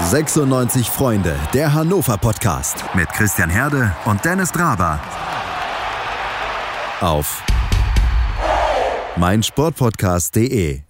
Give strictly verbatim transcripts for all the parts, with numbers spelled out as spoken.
sechsundneunzig Freunde, der Hannover Podcast mit Christian Herde und Dennis Draber auf meinsportpodcast punkt de.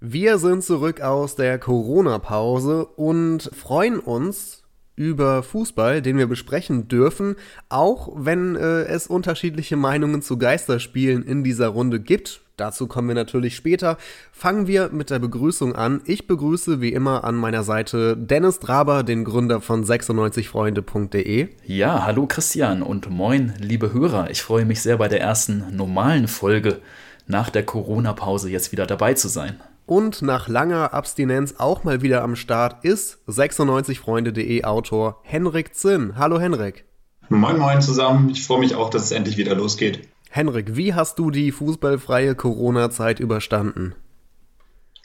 Wir sind zurück aus der Corona-Pause und freuen uns über Fußball, den wir besprechen dürfen, auch wenn äh, es unterschiedliche Meinungen zu Geisterspielen in dieser Runde gibt. Dazu kommen wir natürlich später. Fangen wir mit der Begrüßung an. Ich begrüße wie immer an meiner Seite Dennis Draber, den Gründer von sechsundneunzig freunde punkt de. Ja, hallo Christian und moin, liebe Hörer. Ich freue mich sehr, bei der ersten normalen Folge nach der Corona-Pause jetzt wieder dabei zu sein. Und nach langer Abstinenz auch mal wieder am Start ist sechsundneunzig freunde punkt de Autor Henrik Zinn. Hallo Henrik. Moin moin zusammen. Ich freue mich auch, dass es endlich wieder losgeht. Henrik, wie hast du die fußballfreie Corona-Zeit überstanden?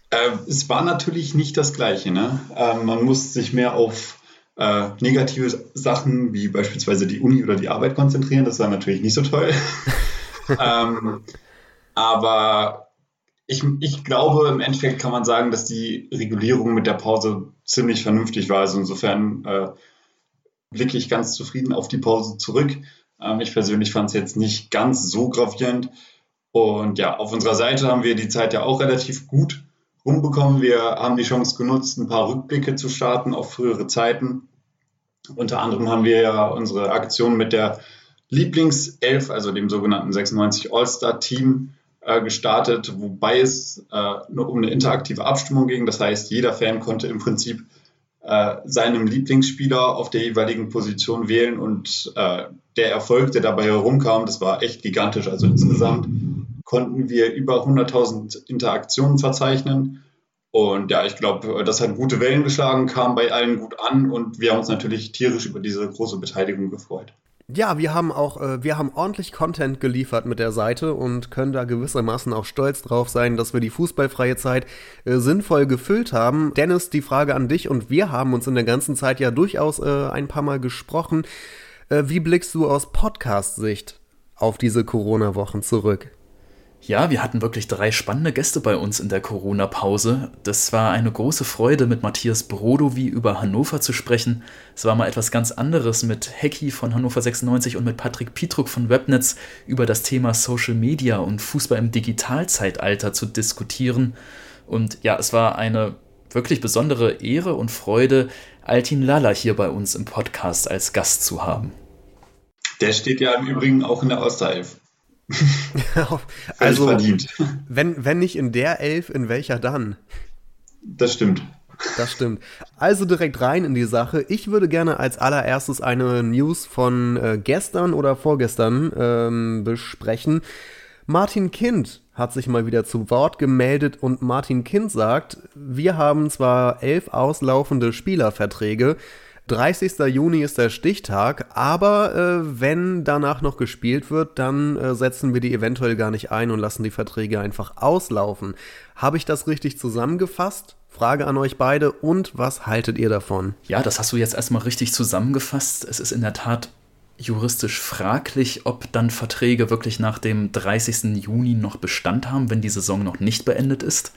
Äh, es war natürlich nicht das Gleiche, ne? Ähm, man musste sich mehr auf äh, negative Sachen wie beispielsweise die Uni oder die Arbeit konzentrieren. Das war natürlich nicht so toll. ähm, aber Ich, ich glaube, im Endeffekt kann man sagen, dass die Regulierung mit der Pause ziemlich vernünftig war. Also insofern äh, blicke ich ganz zufrieden auf die Pause zurück. Ähm, ich persönlich fand es jetzt nicht ganz so gravierend. Und ja, auf unserer Seite haben wir die Zeit ja auch relativ gut rumbekommen. Wir haben die Chance genutzt, ein paar Rückblicke zu starten auf frühere Zeiten. Unter anderem haben wir ja unsere Aktion mit der Lieblingself, also dem sogenannten sechsundneunzig All-Star-Team, gestartet, wobei es äh, um eine interaktive Abstimmung ging. Das heißt, jeder Fan konnte im Prinzip äh, seinen Lieblingsspieler auf der jeweiligen Position wählen und äh, der Erfolg, der dabei herumkam, das war echt gigantisch. Also insgesamt konnten wir über hunderttausend Interaktionen verzeichnen und ja, ich glaube, das hat gute Wellen geschlagen, kam bei allen gut an und wir haben uns natürlich tierisch über diese große Beteiligung gefreut. Ja, wir haben auch, äh, wir haben ordentlich Content geliefert mit der Seite und können da gewissermaßen auch stolz drauf sein, dass wir die fußballfreie Zeit äh, sinnvoll gefüllt haben. Dennis, die Frage an dich, und wir haben uns in der ganzen Zeit ja durchaus äh, ein paar Mal gesprochen. Äh, wie blickst du aus Podcast-Sicht auf diese Corona-Wochen zurück? Ja, wir hatten wirklich drei spannende Gäste bei uns in der Corona-Pause. Das war eine große Freude, mit Matthias Brodowy über Hannover zu sprechen. Es war mal etwas ganz anderes, mit Hecki von Hannover sechsundneunzig und mit Patrick Pietruck von Webnetz über das Thema Social Media und Fußball im Digitalzeitalter zu diskutieren. Und ja, es war eine wirklich besondere Ehre und Freude, Altin Lala hier bei uns im Podcast als Gast zu haben. Der steht ja im Übrigen auch in der Osterelf. Also, wenn, wenn nicht in der Elf, in welcher dann? Das stimmt. Das stimmt. Also direkt rein in die Sache. Ich würde gerne als allererstes eine News von äh, gestern oder vorgestern ähm, besprechen. Martin Kind hat sich mal wieder zu Wort gemeldet und Martin Kind sagt, wir haben zwar elf auslaufende Spielerverträge, dreißigster Juni ist der Stichtag, aber äh, wenn danach noch gespielt wird, dann äh, setzen wir die eventuell gar nicht ein und lassen die Verträge einfach auslaufen. Habe ich das richtig zusammengefasst? Frage an euch beide, und was haltet ihr davon? Ja, das hast du jetzt erstmal richtig zusammengefasst. Es ist in der Tat juristisch fraglich, ob dann Verträge wirklich nach dem dreißigsten Juni noch Bestand haben, wenn die Saison noch nicht beendet ist.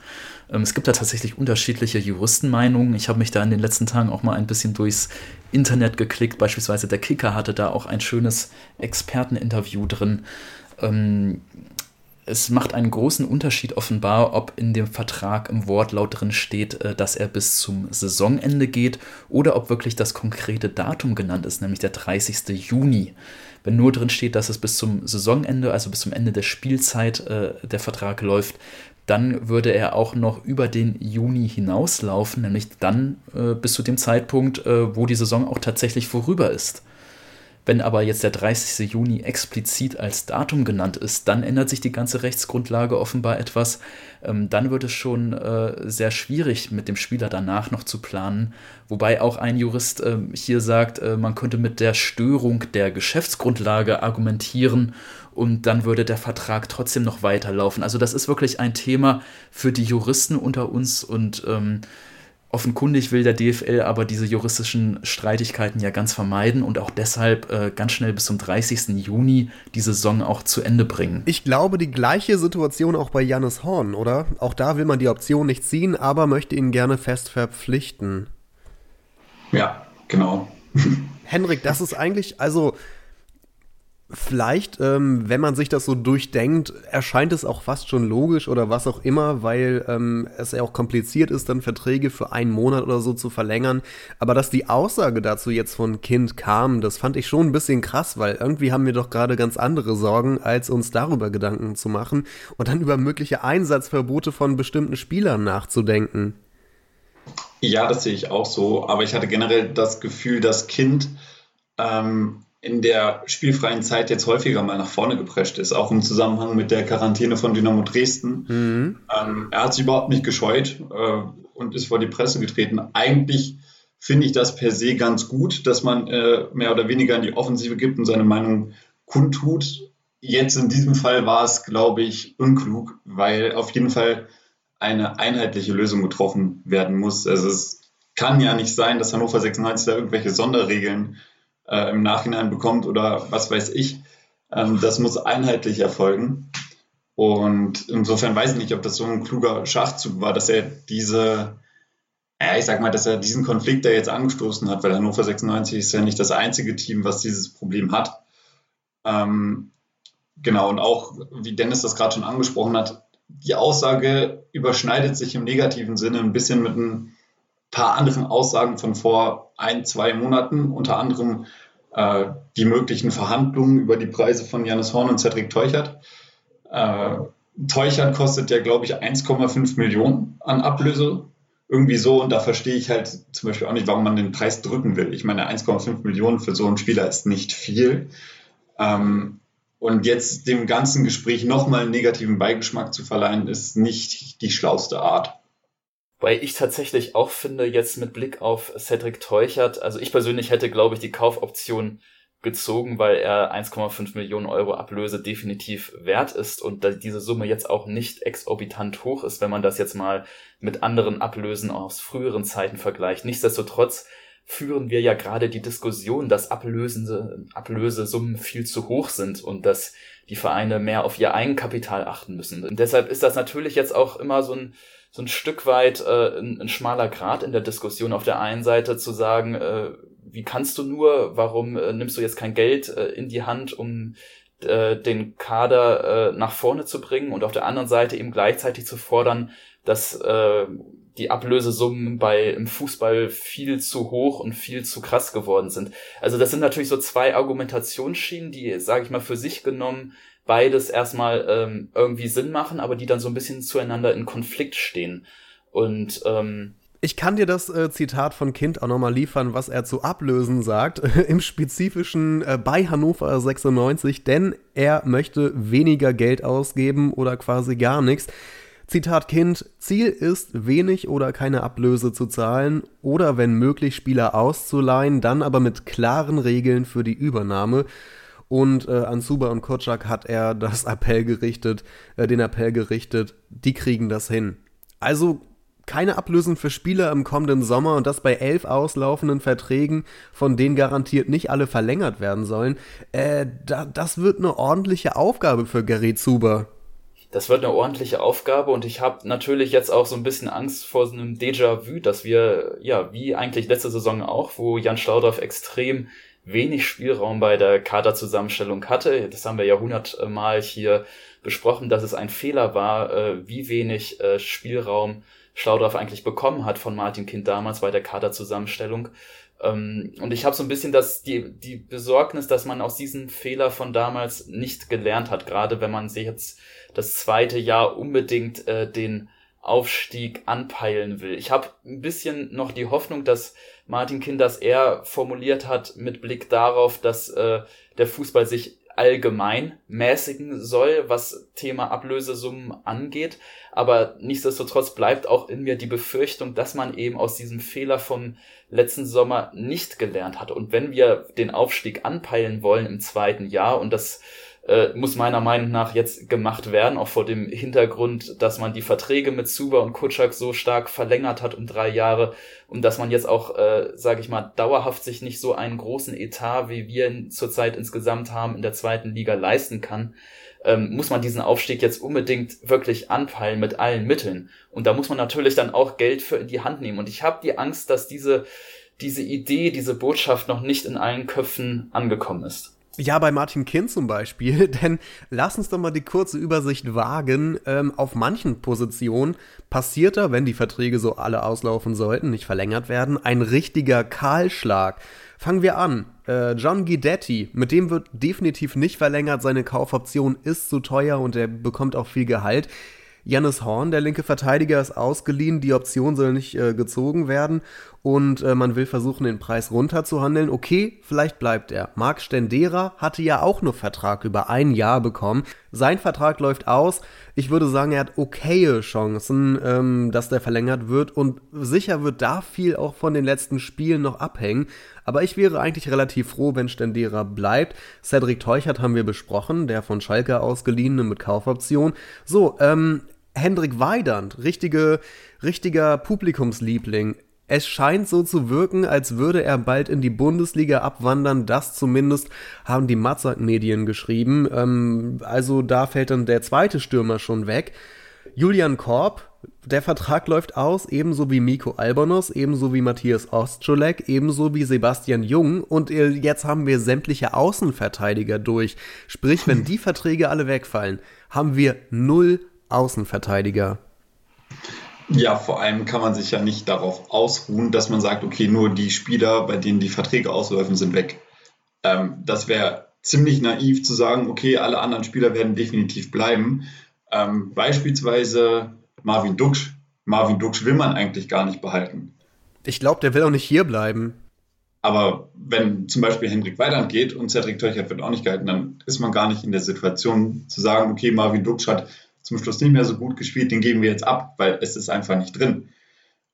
Es gibt da tatsächlich unterschiedliche Juristenmeinungen. Ich habe mich da in den letzten Tagen auch mal ein bisschen durchs Internet geklickt. Beispielsweise der Kicker hatte da auch ein schönes Experteninterview drin. Es macht einen großen Unterschied offenbar, ob in dem Vertrag im Wortlaut drin steht, dass er bis zum Saisonende geht oder ob wirklich das konkrete Datum genannt ist, nämlich der dreißigste Juni. Wenn nur drin steht, dass es bis zum Saisonende, also bis zum Ende der Spielzeit, der Vertrag läuft, dann würde er auch noch über den Juni hinauslaufen, nämlich dann bis zu dem Zeitpunkt, wo die Saison auch tatsächlich vorüber ist. Wenn aber jetzt der dreißigste Juni explizit als Datum genannt ist, dann ändert sich die ganze Rechtsgrundlage offenbar etwas. Ähm, dann wird es schon äh, sehr schwierig, mit dem Spieler danach noch zu planen. Wobei auch ein Jurist äh, hier sagt, äh, man könnte mit der Störung der Geschäftsgrundlage argumentieren und dann würde der Vertrag trotzdem noch weiterlaufen. Also das ist wirklich ein Thema für die Juristen unter uns und ähm, offenkundig will der D F L aber diese juristischen Streitigkeiten ja ganz vermeiden und auch deshalb äh, ganz schnell bis zum dreißigsten Juni die Saison auch zu Ende bringen. Ich glaube, die gleiche Situation auch bei Janis Horn, oder? Auch da will man die Option nicht ziehen, aber möchte ihn gerne fest verpflichten. Ja, genau. Henrik, das ist eigentlich, also vielleicht, ähm, wenn man sich das so durchdenkt, erscheint es auch fast schon logisch oder was auch immer, weil ähm, es ja auch kompliziert ist, dann Verträge für einen Monat oder so zu verlängern. Aber dass die Aussage dazu jetzt von Kind kam, das fand ich schon ein bisschen krass, weil irgendwie haben wir doch gerade ganz andere Sorgen, als uns darüber Gedanken zu machen und dann über mögliche Einsatzverbote von bestimmten Spielern nachzudenken. Ja, das sehe ich auch so, aber ich hatte generell das Gefühl, dass Kind ähm, in der spielfreien Zeit jetzt häufiger mal nach vorne geprescht ist, auch im Zusammenhang mit der Quarantäne von Dynamo Dresden. Mhm. Ähm, er hat sich überhaupt nicht gescheut äh, und ist vor die Presse getreten. Eigentlich finde ich das per se ganz gut, dass man äh, mehr oder weniger in die Offensive gibt und seine Meinung kundtut. Jetzt in diesem Fall war es, glaube ich, unklug, weil auf jeden Fall eine einheitliche Lösung getroffen werden muss. Also es kann ja nicht sein, dass Hannover sechsundneunzig da irgendwelche Sonderregeln äh, im Nachhinein bekommt oder was weiß ich. Ähm, das muss einheitlich erfolgen. Und insofern weiß ich nicht, ob das so ein kluger Schachzug war, dass er diese, ja, ich sag mal, dass er diesen Konflikt da jetzt angestoßen hat, weil Hannover sechsundneunzig ist ja nicht das einzige Team, was dieses Problem hat. Ähm, genau, und auch, wie Dennis das gerade schon angesprochen hat, die Aussage überschneidet sich im negativen Sinne ein bisschen mit ein paar anderen Aussagen von vor ein, zwei Monaten, unter anderem äh, die möglichen Verhandlungen über die Preise von Janis Horn und Cedric Teuchert. Äh, Teuchert kostet ja, glaube ich, eins Komma fünf Millionen an Ablöse, irgendwie so, und da verstehe ich halt zum Beispiel auch nicht, warum man den Preis drücken will. Ich meine, eins Komma fünf Millionen für so einen Spieler ist nicht viel. Ähm, Und jetzt dem ganzen Gespräch nochmal einen negativen Beigeschmack zu verleihen, ist nicht die schlauste Art. Weil ich tatsächlich auch finde, jetzt mit Blick auf Cedric Teuchert, also ich persönlich hätte, glaube ich, die Kaufoption gezogen, weil er eins Komma fünf Millionen Euro Ablöse definitiv wert ist und diese Summe jetzt auch nicht exorbitant hoch ist, wenn man das jetzt mal mit anderen Ablösen aus früheren Zeiten vergleicht. Nichtsdestotrotz führen wir ja gerade die Diskussion, dass ablösende, Ablösesummen viel zu hoch sind und dass die Vereine mehr auf ihr Eigenkapital achten müssen. Und deshalb ist das natürlich jetzt auch immer so ein, so ein Stück weit äh, ein, ein schmaler Grat in der Diskussion. Auf der einen Seite zu sagen, äh, wie kannst du nur, warum äh, nimmst du jetzt kein Geld äh, in die Hand, um äh, den Kader äh, nach vorne zu bringen, und auf der anderen Seite eben gleichzeitig zu fordern, dass äh, die Ablösesummen bei im Fußball viel zu hoch und viel zu krass geworden sind. Also das sind natürlich so zwei Argumentationsschienen, die, sage ich mal, für sich genommen beides erstmal ähm, irgendwie Sinn machen, aber die dann so ein bisschen zueinander in Konflikt stehen. Und ähm ich kann dir das äh, Zitat von Kind auch nochmal liefern, was er zu Ablösen sagt, im Spezifischen äh, bei Hannover sechsundneunzig, denn er möchte weniger Geld ausgeben oder quasi gar nichts. Zitat Kind: Ziel ist, wenig oder keine Ablöse zu zahlen oder wenn möglich Spieler auszuleihen, dann aber mit klaren Regeln für die Übernahme. Und äh, an Zuber und Koçak hat er das Appell gerichtet, äh, den Appell gerichtet, die kriegen das hin. Also keine Ablösen für Spieler im kommenden Sommer, und das bei elf auslaufenden Verträgen, von denen garantiert nicht alle verlängert werden sollen. Äh, da, das wird eine ordentliche Aufgabe für Gerhard Zuber. Das wird eine ordentliche Aufgabe, und ich habe natürlich jetzt auch so ein bisschen Angst vor so einem Déjà-vu, dass wir, ja, wie eigentlich letzte Saison auch, wo Jan Schlaudraff extrem wenig Spielraum bei der Kaderzusammenstellung hatte. Das haben wir ja hundertmal hier besprochen, dass es ein Fehler war, wie wenig Spielraum Schlaudraff eigentlich bekommen hat von Martin Kind damals bei der Kaderzusammenstellung. Und ich habe so ein bisschen das, die, die Besorgnis, dass man aus diesem Fehler von damals nicht gelernt hat, gerade wenn man sich jetzt das zweite Jahr unbedingt äh, den Aufstieg anpeilen will. Ich habe ein bisschen noch die Hoffnung, dass Martin Kind das eher formuliert hat mit Blick darauf, dass äh, der Fußball sich allgemein mäßigen soll, was Thema Ablösesummen angeht. Aber nichtsdestotrotz bleibt auch in mir die Befürchtung, dass man eben aus diesem Fehler vom letzten Sommer nicht gelernt hat. Und wenn wir den Aufstieg anpeilen wollen im zweiten Jahr, und das muss meiner Meinung nach jetzt gemacht werden, auch vor dem Hintergrund, dass man die Verträge mit Zuber und Koçak so stark verlängert hat um drei Jahre, und dass man jetzt auch, äh, sage ich mal, dauerhaft sich nicht so einen großen Etat, wie wir zurzeit insgesamt haben, in der zweiten Liga leisten kann, ähm, muss man diesen Aufstieg jetzt unbedingt wirklich anpeilen mit allen Mitteln. Und da muss man natürlich dann auch Geld für in die Hand nehmen. Und ich habe die Angst, dass diese diese Idee, diese Botschaft noch nicht in allen Köpfen angekommen ist. Ja, bei Martin Kind zum Beispiel, denn lass uns doch mal die kurze Übersicht wagen. Ähm, auf manchen Positionen passiert da, wenn die Verträge so alle auslaufen sollten, nicht verlängert werden, ein richtiger Kahlschlag. Fangen wir an. Äh, John Guidetti, mit dem wird definitiv nicht verlängert, seine Kaufoption ist zu teuer und er bekommt auch viel Gehalt. Janis Horn, der linke Verteidiger, ist ausgeliehen, die Option soll nicht äh, gezogen werden und äh, man will versuchen, den Preis runterzuhandeln. Okay, vielleicht bleibt er. Marc Stendera hatte ja auch nur Vertrag über ein Jahr bekommen. Sein Vertrag läuft aus. Ich würde sagen, er hat okaye Chancen, ähm, dass der verlängert wird und sicher wird da viel auch von den letzten Spielen noch abhängen. Aber ich wäre eigentlich relativ froh, wenn Stendera bleibt. Cedric Teuchert haben wir besprochen, der von Schalke ausgeliehene mit Kaufoption. So, ähm... Hendrik Weydandt, richtige, richtiger Publikumsliebling. Es scheint so zu wirken, als würde er bald in die Bundesliga abwandern. Das zumindest haben die Matzak-Medien geschrieben. Ähm, also da fällt dann der zweite Stürmer schon weg. Julian Korb, der Vertrag läuft aus, ebenso wie Miko Albonos, ebenso wie Matthias Ostscholek, ebenso wie Sebastian Jung. Und jetzt haben wir sämtliche Außenverteidiger durch. Sprich, wenn die Verträge alle wegfallen, haben wir null Außenverteidiger. Ja, vor allem kann man sich ja nicht darauf ausruhen, dass man sagt, okay, nur die Spieler, bei denen die Verträge auslaufen, sind weg. Ähm, das wäre ziemlich naiv zu sagen, okay, alle anderen Spieler werden definitiv bleiben. Ähm, beispielsweise Marvin Ducksch. Marvin Ducksch will man eigentlich gar nicht behalten. Ich glaube, der will auch nicht hier bleiben. Aber wenn zum Beispiel Hendrik Weydandt geht und Cedric Teuchert wird auch nicht gehalten, dann ist man gar nicht in der Situation zu sagen, okay, Marvin Ducksch hat zum Schluss nicht mehr so gut gespielt, den geben wir jetzt ab, weil es ist einfach nicht drin.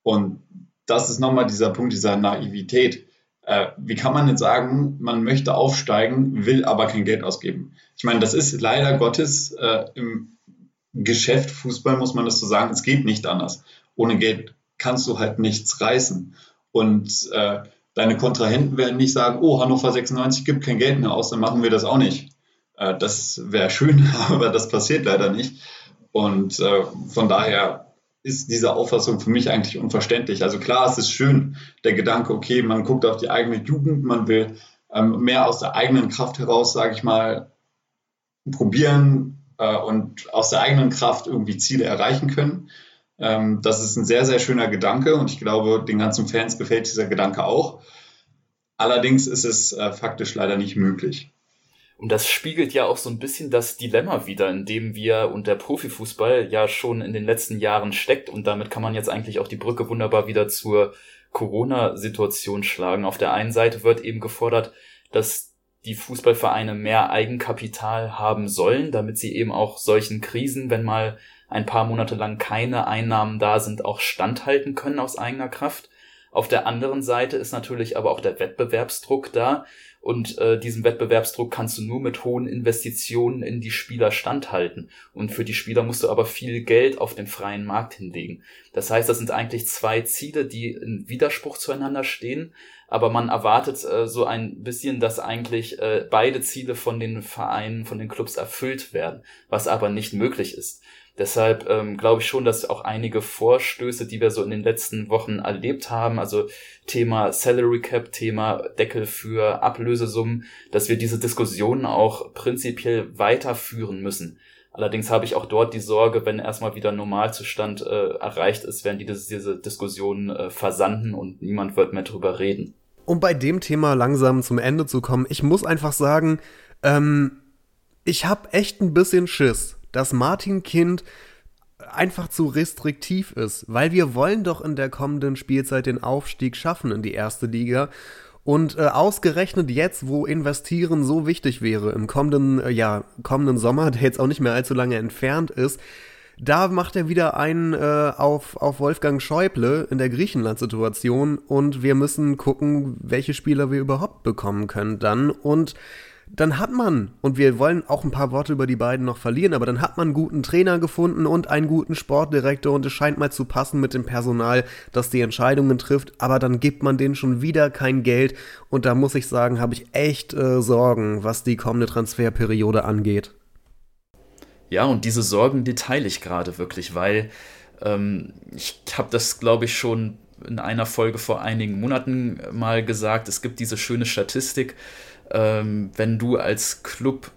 Und das ist nochmal dieser Punkt, dieser Naivität. Äh, wie kann man jetzt sagen, man möchte aufsteigen, will aber kein Geld ausgeben? Ich meine, das ist leider Gottes äh, im Geschäft Fußball, muss man das so sagen, es geht nicht anders. Ohne Geld kannst du halt nichts reißen. Und äh, deine Kontrahenten werden nicht sagen, oh, Hannover sechsundneunzig gibt kein Geld mehr aus, dann machen wir das auch nicht. Äh, das wäre schön, aber das passiert leider nicht. Und äh, von daher ist diese Auffassung für mich eigentlich unverständlich. Also klar, es ist schön, der Gedanke, okay, man guckt auf die eigene Jugend, man will ähm, mehr aus der eigenen Kraft heraus, sage ich mal, probieren äh, und aus der eigenen Kraft irgendwie Ziele erreichen können. Ähm, das ist ein sehr, sehr schöner Gedanke und ich glaube, den ganzen Fans gefällt dieser Gedanke auch. Allerdings ist es äh, faktisch leider nicht möglich. Und das spiegelt ja auch so ein bisschen das Dilemma wider, in dem wir und der Profifußball ja schon in den letzten Jahren steckt. Und damit kann man jetzt eigentlich auch die Brücke wunderbar wieder zur Corona-Situation schlagen. Auf der einen Seite wird eben gefordert, dass die Fußballvereine mehr Eigenkapital haben sollen, damit sie eben auch solchen Krisen, wenn mal ein paar Monate lang keine Einnahmen da sind, auch standhalten können aus eigener Kraft. Auf der anderen Seite ist natürlich aber auch der Wettbewerbsdruck da. Und äh, diesen Wettbewerbsdruck kannst du nur mit hohen Investitionen in die Spieler standhalten. Und für die Spieler musst du aber viel Geld auf dem freien Markt hinlegen. Das heißt, das sind eigentlich zwei Ziele, die in Widerspruch zueinander stehen. Aber man erwartet äh, so ein bisschen, dass eigentlich äh, beide Ziele von den Vereinen, von den Clubs erfüllt werden, was aber nicht möglich ist. Deshalb ähm, glaube ich schon, dass auch einige Vorstöße, die wir so in den letzten Wochen erlebt haben, also Thema Salary Cap, Thema Deckel für Ablösesummen, dass wir diese Diskussionen auch prinzipiell weiterführen müssen. Allerdings habe ich auch dort die Sorge, wenn erstmal wieder Normalzustand äh, erreicht ist, werden die das, diese Diskussionen äh, versanden und niemand wird mehr drüber reden. Um bei dem Thema langsam zum Ende zu kommen, ich muss einfach sagen, ähm, ich habe echt ein bisschen Schiss, dass Martin Kind einfach zu restriktiv ist, weil wir wollen doch in der kommenden Spielzeit den Aufstieg schaffen in die erste Liga und äh, ausgerechnet jetzt, wo investieren so wichtig wäre, im kommenden, äh, ja, kommenden Sommer, der jetzt auch nicht mehr allzu lange entfernt ist, da macht er wieder einen äh, auf, auf Wolfgang Schäuble in der Griechenland-Situation und wir müssen gucken, welche Spieler wir überhaupt bekommen können dann und dann hat man, und wir wollen auch ein paar Worte über die beiden noch verlieren, aber dann hat man einen guten Trainer gefunden und einen guten Sportdirektor und es scheint mal zu passen mit dem Personal, das die Entscheidungen trifft, aber dann gibt man denen schon wieder kein Geld und da muss ich sagen, habe ich echt äh, Sorgen, was die kommende Transferperiode angeht. Ja, und diese Sorgen, die teile ich gerade wirklich, weil ähm, ich habe das, glaube ich, schon in einer Folge vor einigen Monaten mal gesagt, es gibt diese schöne Statistik, ähm, wenn du als Club,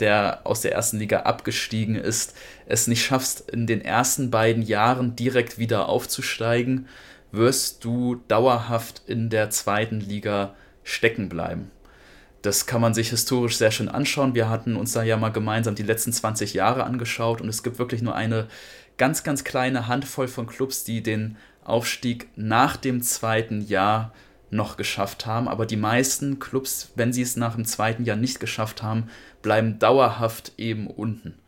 der aus der ersten Liga abgestiegen ist, es nicht schaffst, in den ersten beiden Jahren direkt wieder aufzusteigen, wirst du dauerhaft in der zweiten Liga stecken bleiben. Das kann man sich historisch sehr schön anschauen. Wir hatten uns da ja mal gemeinsam die letzten zwanzig Jahre angeschaut und es gibt wirklich nur eine ganz, ganz kleine Handvoll von Clubs, die den Aufstieg nach dem zweiten Jahr noch geschafft haben. Aber die meisten Clubs, wenn sie es nach dem zweiten Jahr nicht geschafft haben, bleiben dauerhaft eben unten.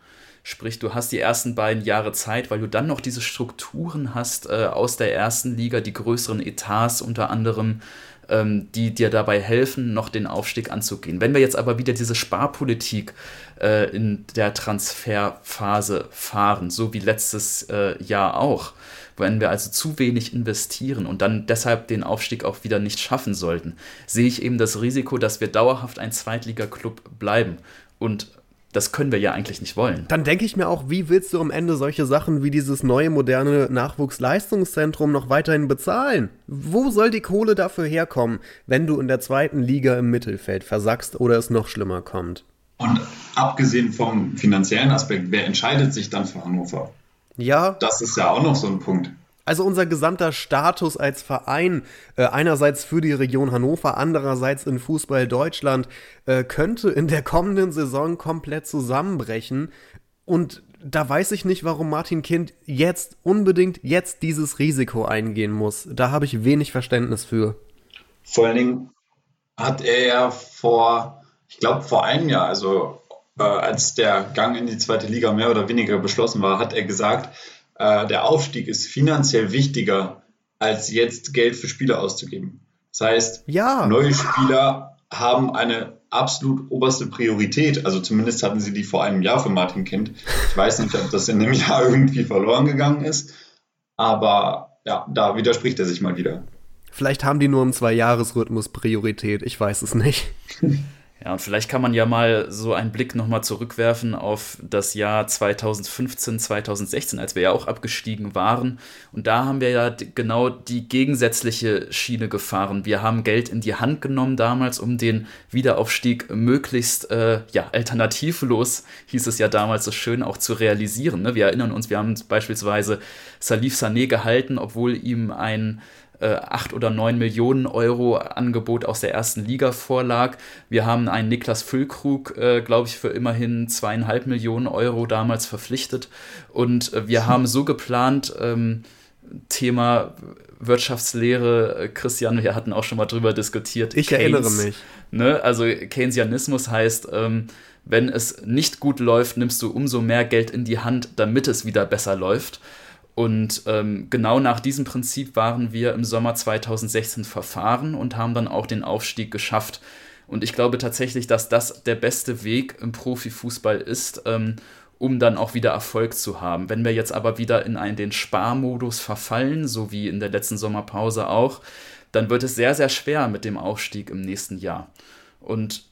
Sprich, du hast die ersten beiden Jahre Zeit, weil du dann noch diese Strukturen hast äh, aus der ersten Liga, die größeren Etats unter anderem, die dir dabei helfen, noch den Aufstieg anzugehen. Wenn wir jetzt aber wieder diese Sparpolitik äh, in der Transferphase fahren, so wie letztes äh, Jahr auch, wenn wir also zu wenig investieren und dann deshalb den Aufstieg auch wieder nicht schaffen sollten, sehe ich eben das Risiko, dass wir dauerhaft ein Zweitliga-Club bleiben. Und das können wir ja eigentlich nicht wollen. Dann denke ich mir auch, wie willst du am Ende solche Sachen wie dieses neue, moderne Nachwuchsleistungszentrum noch weiterhin bezahlen? Wo soll die Kohle dafür herkommen, wenn du in der zweiten Liga im Mittelfeld versackst oder es noch schlimmer kommt? Und abgesehen vom finanziellen Aspekt, wer entscheidet sich dann für Hannover? Ja. Das ist ja auch noch so ein Punkt. Also unser gesamter Status als Verein, äh, einerseits für die Region Hannover, andererseits in Fußball Deutschland, äh, könnte in der kommenden Saison komplett zusammenbrechen. Und da weiß ich nicht, warum Martin Kind jetzt unbedingt jetzt dieses Risiko eingehen muss. Da habe ich wenig Verständnis für. Vor allen Dingen hat er ja vor, ich glaube vor einem Jahr, also äh, als der Gang in die zweite Liga mehr oder weniger beschlossen war, hat er gesagt, der Aufstieg ist finanziell wichtiger, als jetzt Geld für Spieler auszugeben. Das heißt, ja. neue Spieler haben eine absolut oberste Priorität. Also zumindest hatten sie die vor einem Jahr für Martin Kind. Ich weiß nicht, ob das in einem Jahr irgendwie verloren gegangen ist. Aber ja, da widerspricht er sich mal wieder. Vielleicht haben die nur im Zwei-Jahres-Rhythmus Priorität. Ich weiß es nicht. Ja, und vielleicht kann man ja mal so einen Blick nochmal zurückwerfen auf das Jahr zweitausendfünfzehn, zweitausendsechzehn, als wir ja auch abgestiegen waren. Und da haben wir ja d- genau die gegensätzliche Schiene gefahren. Wir haben Geld in die Hand genommen damals, um den Wiederaufstieg möglichst äh, ja, alternativlos, hieß es ja damals so schön, auch zu realisieren. Ne? Wir erinnern uns, wir haben beispielsweise Salif Sané gehalten, obwohl ihm ein acht oder neun Millionen Euro Angebot aus der ersten Liga vorlag. Wir haben einen Niklas Füllkrug, äh, glaube ich, für immerhin zweieinhalb Millionen Euro damals verpflichtet. Und äh, wir haben so geplant, ähm, Thema Wirtschaftslehre, äh, Christian, wir hatten auch schon mal drüber diskutiert. Ich Keynes, erinnere mich. Ne? Also Keynesianismus heißt, ähm, wenn es nicht gut läuft, nimmst du umso mehr Geld in die Hand, damit es wieder besser läuft. Und ähm, genau nach diesem Prinzip waren wir im Sommer zweitausendsechzehn verfahren und haben dann auch den Aufstieg geschafft. Und ich glaube tatsächlich, dass das der beste Weg im Profifußball ist, ähm, um dann auch wieder Erfolg zu haben. Wenn wir jetzt aber wieder in einen, den Sparmodus verfallen, so wie in der letzten Sommerpause auch, dann wird es sehr, sehr schwer mit dem Aufstieg im nächsten Jahr. Und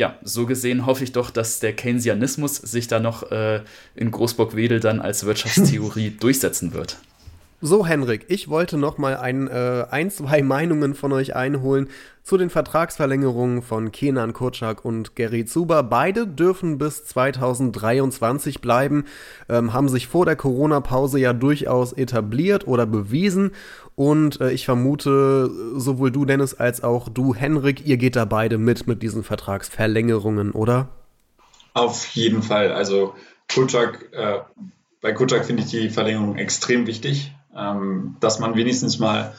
ja, so gesehen hoffe ich doch, dass der Keynesianismus sich da noch äh, in Großburg-Wedel dann als Wirtschaftstheorie durchsetzen wird. So, Henrik, ich wollte noch mal ein, äh, ein, zwei Meinungen von euch einholen zu den Vertragsverlängerungen von Kenan Koçak und Gerhard Zuber. Beide dürfen bis zweitausenddreiundzwanzig bleiben, ähm, haben sich vor der Corona-Pause ja durchaus etabliert oder bewiesen. Und äh, ich vermute, sowohl du, Dennis, als auch du, Henrik, ihr geht da beide mit mit diesen Vertragsverlängerungen, oder? Auf jeden Fall. Also Koçak, äh, bei Koçak finde ich die Verlängerung extrem wichtig, ähm, dass man wenigstens mal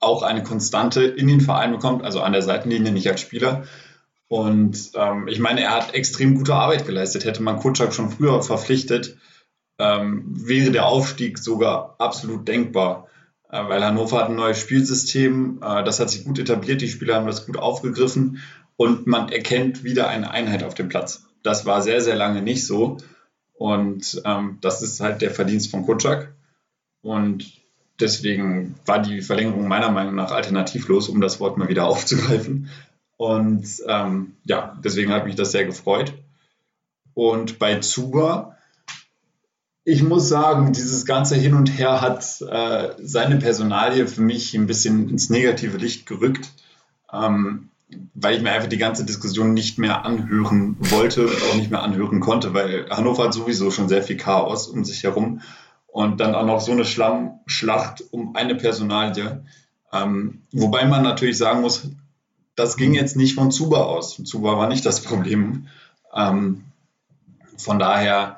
auch eine Konstante in den Verein bekommt, also an der Seitenlinie, nicht als Spieler. Und ähm, ich meine, er hat extrem gute Arbeit geleistet. Hätte man Koçak schon früher verpflichtet, ähm, wäre der Aufstieg sogar absolut denkbar. Weil Hannover hat ein neues Spielsystem, das hat sich gut etabliert, die Spieler haben das gut aufgegriffen und man erkennt wieder eine Einheit auf dem Platz. Das war sehr, sehr lange nicht so und ähm, das ist halt der Verdienst von Koçak und deswegen war die Verlängerung meiner Meinung nach alternativlos, um das Wort mal wieder aufzugreifen und ähm, ja, deswegen hat mich das sehr gefreut. Und bei Zuber Ich muss sagen, dieses ganze Hin und Her hat äh, seine Personalie für mich ein bisschen ins negative Licht gerückt, ähm, weil ich mir einfach die ganze Diskussion nicht mehr anhören wollte und auch nicht mehr anhören konnte, weil Hannover hat sowieso schon sehr viel Chaos um sich herum und dann auch noch so eine Schlammschlacht um eine Personalie. Ähm, wobei man natürlich sagen muss, das ging jetzt nicht von Zuber aus. Zuber war nicht das Problem. Ähm, von daher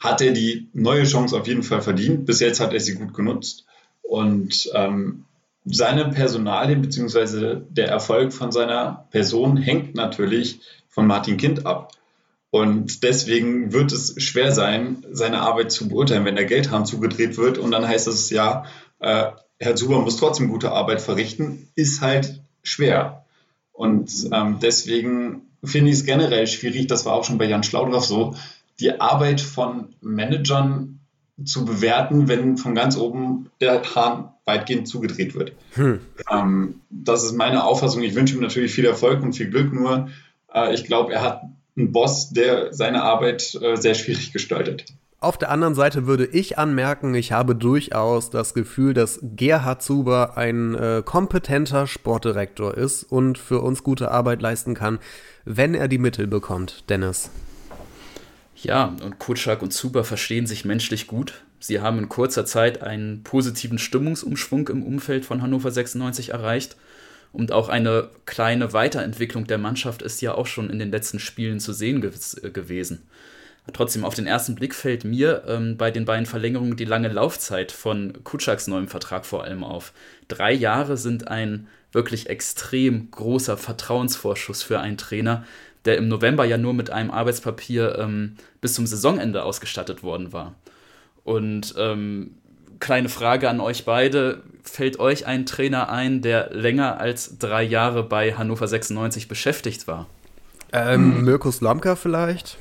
hat er die neue Chance auf jeden Fall verdient. Bis jetzt hat er sie gut genutzt. Und ähm, seine Personalie bzw. der Erfolg von seiner Person hängt natürlich von Martin Kind ab. Und deswegen wird es schwer sein, seine Arbeit zu beurteilen, wenn der Geldhahn zugedreht wird. Und dann heißt es ja, äh, Herr Zuber muss trotzdem gute Arbeit verrichten. Ist halt schwer. Und ähm, deswegen finde ich es generell schwierig, das war auch schon bei Jan Schlaudraff so, die Arbeit von Managern zu bewerten, wenn von ganz oben der Hahn weitgehend zugedreht wird. Hm. Ähm, das ist meine Auffassung. Ich wünsche ihm natürlich viel Erfolg und viel Glück, nur äh, ich glaube, er hat einen Boss, der seine Arbeit äh, sehr schwierig gestaltet. Auf der anderen Seite würde ich anmerken, ich habe durchaus das Gefühl, dass Gerhard Zuber ein äh, kompetenter Sportdirektor ist und für uns gute Arbeit leisten kann, wenn er die Mittel bekommt, Dennis. Ja, und Koçak und Zuber verstehen sich menschlich gut. Sie haben in kurzer Zeit einen positiven Stimmungsumschwung im Umfeld von Hannover sechsundneunzig erreicht. Und auch eine kleine Weiterentwicklung der Mannschaft ist ja auch schon in den letzten Spielen zu sehen gew- gewesen. Trotzdem, auf den ersten Blick fällt mir ähm, bei den beiden Verlängerungen die lange Laufzeit von Koçaks neuem Vertrag vor allem auf. Drei Jahre sind ein wirklich extrem großer Vertrauensvorschuss für einen Trainer, der im November ja nur mit einem Arbeitspapier ähm, bis zum Saisonende ausgestattet worden war. Und ähm, kleine Frage an euch beide, fällt euch ein Trainer ein, der länger als drei Jahre bei Hannover sechsundneunzig beschäftigt war? Ähm, hm. Mirko Slomka vielleicht?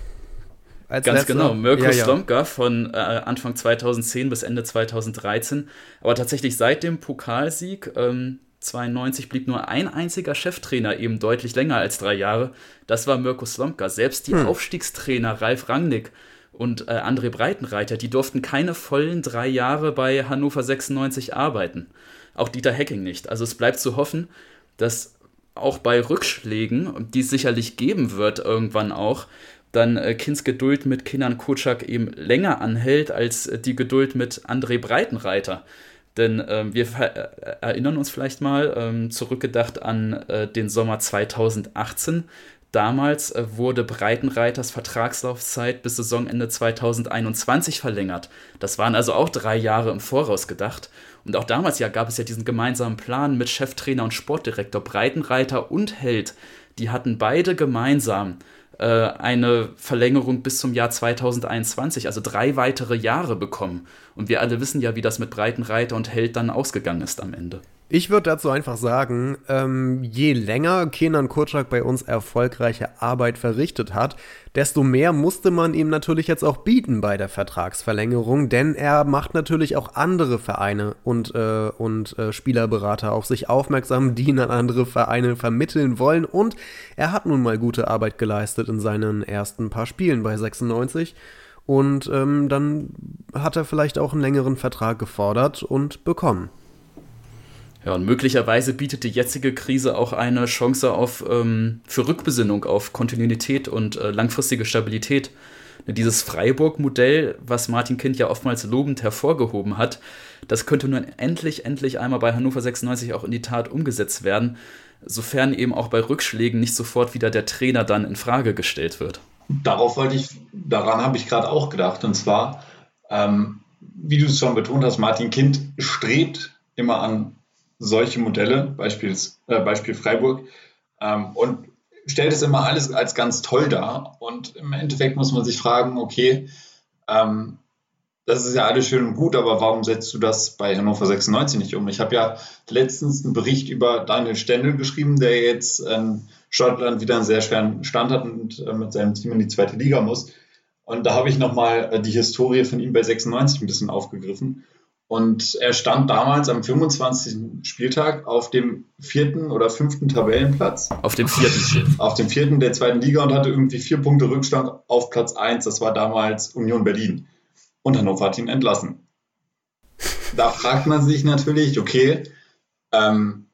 Als Ganz letzter? Genau, Mirko ja, ja. Slomka von äh, Anfang zweitausendzehn bis Ende zweitausenddreizehn. Aber tatsächlich seit dem Pokalsieg Ähm, zweiundneunzig blieb nur ein einziger Cheftrainer eben deutlich länger als drei Jahre. Das war Mirko Slomka. Selbst die hm. Aufstiegstrainer Ralf Rangnick und äh, André Breitenreiter, die durften keine vollen drei Jahre bei Hannover sechsundneunzig arbeiten. Auch Dieter Hecking nicht. Also es bleibt zu hoffen, dass auch bei Rückschlägen, die es sicherlich geben wird irgendwann auch, dann äh, Kinds Geduld mit Kenan Koçak eben länger anhält als äh, die Geduld mit André Breitenreiter. Denn ähm, wir ver- erinnern uns vielleicht mal, ähm, zurückgedacht an äh, den Sommer zweitausendachtzehn. Damals äh, wurde Breitenreiters Vertragslaufzeit bis Saisonende zweitausendeinundzwanzig verlängert. Das waren also auch drei Jahre im Voraus gedacht. Und auch damals ja gab es ja diesen gemeinsamen Plan mit Cheftrainer und Sportdirektor Breitenreiter und Held. Die hatten beide gemeinsam äh, eine Verlängerung bis zum Jahr zweitausendeinundzwanzig, also drei weitere Jahre bekommen. Und wir alle wissen ja, wie das mit Breitenreiter und Held dann ausgegangen ist am Ende. Ich würde dazu einfach sagen, ähm, je länger Kenan Koçak bei uns erfolgreiche Arbeit verrichtet hat, desto mehr musste man ihm natürlich jetzt auch bieten bei der Vertragsverlängerung, denn er macht natürlich auch andere Vereine und, äh, und äh, Spielerberater auf sich aufmerksam, die ihn an andere Vereine vermitteln wollen, und er hat nun mal gute Arbeit geleistet in seinen ersten paar Spielen bei sechsundneunzig. Und ähm, dann hat er vielleicht auch einen längeren Vertrag gefordert und bekommen. Ja, und möglicherweise bietet die jetzige Krise auch eine Chance auf ähm, für Rückbesinnung auf Kontinuität und äh, langfristige Stabilität. Dieses Freiburg-Modell, was Martin Kind ja oftmals lobend hervorgehoben hat, das könnte nun endlich, endlich einmal bei Hannover sechsundneunzig auch in die Tat umgesetzt werden, sofern eben auch bei Rückschlägen nicht sofort wieder der Trainer dann in Frage gestellt wird. Darauf wollte ich, daran habe ich gerade auch gedacht. Und zwar, ähm, wie du es schon betont hast, Martin Kind strebt immer an solche Modelle, Beispiel, äh, Beispiel Freiburg, ähm, und stellt es immer alles als ganz toll dar. Und im Endeffekt muss man sich fragen, okay, ähm, das ist ja alles schön und gut, aber warum setzt du das bei Hannover sechsundneunzig nicht um? Ich habe ja letztens einen Bericht über Daniel Stendel geschrieben, der jetzt in Schottland wieder einen sehr schweren Stand hat und mit seinem Team in die zweite Liga muss. Und da habe ich nochmal die Historie von ihm bei sechsundneunzig ein bisschen aufgegriffen. Und er stand damals am fünfundzwanzigsten Spieltag auf dem vierten oder fünften Tabellenplatz. Auf dem vierten. Auf dem vierten der zweiten Liga und hatte irgendwie vier Punkte Rückstand auf Platz eins. Das war damals Union Berlin. und Hannover hat ihn entlassen. Da fragt man sich natürlich, okay, ähm,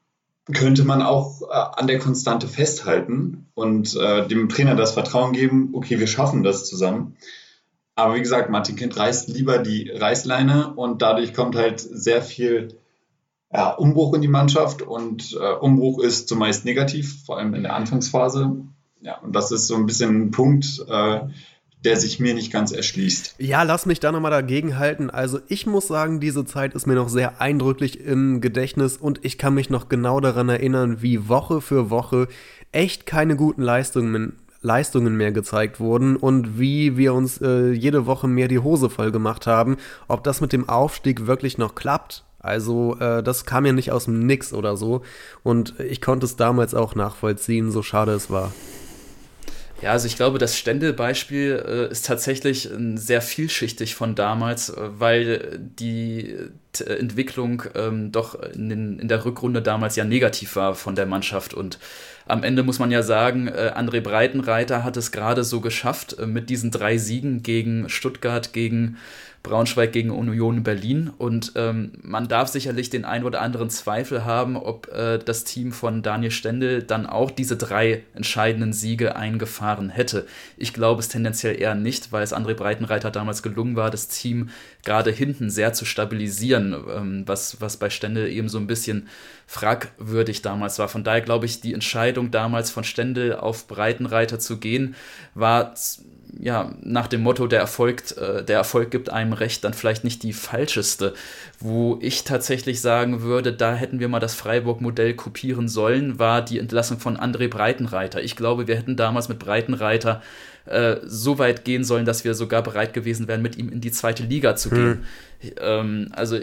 könnte man auch äh, an der Konstante festhalten und äh, dem Trainer das Vertrauen geben, okay, wir schaffen das zusammen. Aber wie gesagt, Martin Kind reißt lieber die Reißleine und dadurch kommt halt sehr viel ja, Umbruch in die Mannschaft und äh, Umbruch ist zumeist negativ, vor allem in der Anfangsphase. Ja, und das ist so ein bisschen ein Punkt, äh, der sich mir nicht ganz erschließt. Ja, lass mich da nochmal dagegen halten. Also ich muss sagen, diese Zeit ist mir noch sehr eindrücklich im Gedächtnis und ich kann mich noch genau daran erinnern, wie Woche für Woche echt keine guten Leistungen, Leistungen mehr gezeigt wurden und wie wir uns äh, jede Woche mehr die Hose voll gemacht haben, ob das mit dem Aufstieg wirklich noch klappt. Also äh, das kam ja nicht aus dem Nix oder so und ich konnte es damals auch nachvollziehen, so schade es war. Ja, also ich glaube, das Stendel-Beispiel äh, ist tatsächlich sehr vielschichtig von damals, weil die t- Entwicklung ähm, doch in, den, in der Rückrunde damals ja negativ war von der Mannschaft. Und am Ende muss man ja sagen, äh, André Breitenreiter hat es gerade so geschafft, äh, mit diesen drei Siegen gegen Stuttgart, gegen Braunschweig, gegen Union Berlin. Und ähm, man darf sicherlich den ein oder anderen Zweifel haben, ob äh, das Team von Daniel Stendel dann auch diese drei entscheidenden Siege eingefahren hätte. Ich glaube es tendenziell eher nicht, weil es André Breitenreiter damals gelungen war, das Team gerade hinten sehr zu stabilisieren, ähm, was, was bei Stendel eben so ein bisschen fragwürdig damals war. Von daher glaube ich, die Entscheidung damals von Stendel auf Breitenreiter zu gehen, war ja nach dem Motto, der Erfolg, äh, der Erfolg gibt einem Recht, dann vielleicht nicht die falscheste, wo ich tatsächlich sagen würde, da hätten wir mal das Freiburg-Modell kopieren sollen, war die Entlassung von André Breitenreiter. Ich glaube, wir hätten damals mit Breitenreiter äh, so weit gehen sollen, dass wir sogar bereit gewesen wären, mit ihm in die zweite Liga zu hm. gehen. Ähm, also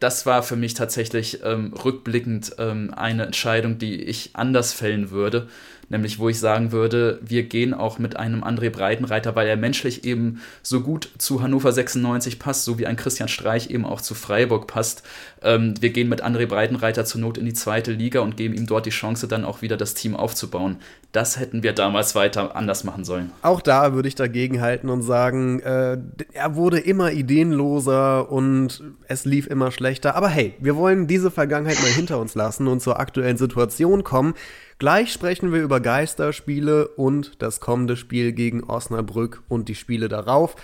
das war für mich tatsächlich ähm, rückblickend ähm, eine Entscheidung, die ich anders fällen würde. Nämlich, wo ich sagen würde, wir gehen auch mit einem André Breitenreiter, weil er menschlich eben so gut zu Hannover sechsundneunzig passt, so wie ein Christian Streich eben auch zu Freiburg passt. Ähm, wir gehen mit André Breitenreiter zur Not in die zweite Liga und geben ihm dort die Chance, dann auch wieder das Team aufzubauen. Das hätten wir damals weiter anders machen sollen. Auch da würde ich dagegen halten und sagen, äh, er wurde immer ideenloser und es lief immer schlechter. Aber hey, wir wollen diese Vergangenheit mal hinter uns lassen und zur aktuellen Situation kommen. Gleich sprechen wir über Geisterspiele und das kommende Spiel gegen Osnabrück und die Spiele darauf.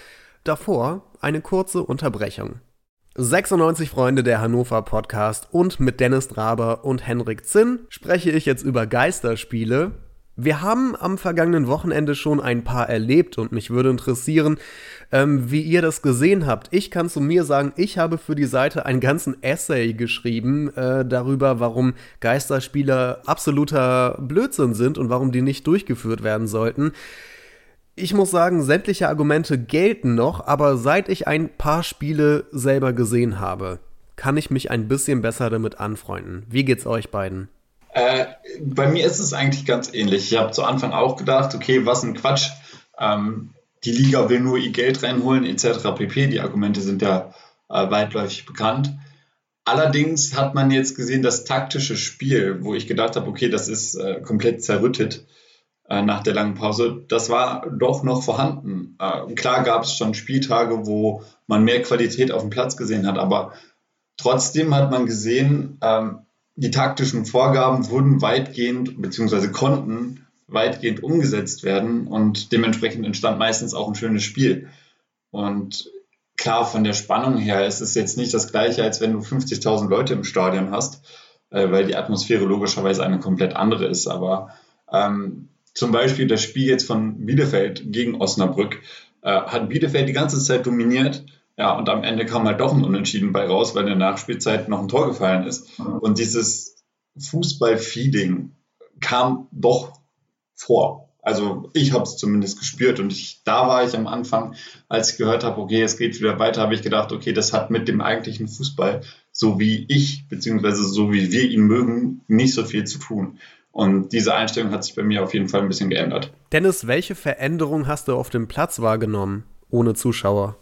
Davor eine kurze Unterbrechung. sechsundneunzig Freunde, der Hannover Podcast, und mit Dennis Draber und Henrik Zinn spreche ich jetzt über Geisterspiele. Wir haben am vergangenen Wochenende schon ein paar erlebt und mich würde interessieren, ähm, wie ihr das gesehen habt. Ich kann zu mir sagen, ich habe für die Seite einen ganzen Essay geschrieben äh, darüber, warum Geisterspiele absoluter Blödsinn sind und warum die nicht durchgeführt werden sollten. Ich muss sagen, sämtliche Argumente gelten noch, aber seit ich ein paar Spiele selber gesehen habe, kann ich mich ein bisschen besser damit anfreunden. Wie geht's euch beiden? Äh, bei mir ist es eigentlich ganz ähnlich. Ich habe zu Anfang auch gedacht, okay, was ein Quatsch. Ähm, die Liga will nur ihr Geld reinholen, et cetera pp. Die Argumente sind ja äh, weitläufig bekannt. Allerdings hat man jetzt gesehen, das taktische Spiel, wo ich gedacht habe, okay, das ist äh, komplett zerrüttet äh, nach der langen Pause, das war doch noch vorhanden. Äh, klar gab es schon Spieltage, wo man mehr Qualität auf dem Platz gesehen hat, aber trotzdem hat man gesehen, ähm, die taktischen Vorgaben wurden weitgehend, beziehungsweise konnten weitgehend umgesetzt werden und dementsprechend entstand meistens auch ein schönes Spiel. Und klar, von der Spannung her ist es jetzt nicht das Gleiche, als wenn du fünfzigtausend Leute im Stadion hast, weil die Atmosphäre logischerweise eine komplett andere ist. Aber ähm, zum Beispiel das Spiel jetzt von Bielefeld gegen Osnabrück äh, hat Bielefeld die ganze Zeit dominiert. Ja, und am Ende kam halt doch ein Unentschieden bei raus, weil in der Nachspielzeit noch ein Tor gefallen ist. Und dieses Fußball-Feeling kam doch vor. Also ich habe es zumindest gespürt. Und ich, da war ich am Anfang, als ich gehört habe, okay, es geht wieder weiter, habe ich gedacht, okay, das hat mit dem eigentlichen Fußball, so wie ich, beziehungsweise so wie wir ihn mögen, nicht so viel zu tun. Und diese Einstellung hat sich bei mir auf jeden Fall ein bisschen geändert. Dennis, welche Veränderung hast du auf dem Platz wahrgenommen, ohne Zuschauer?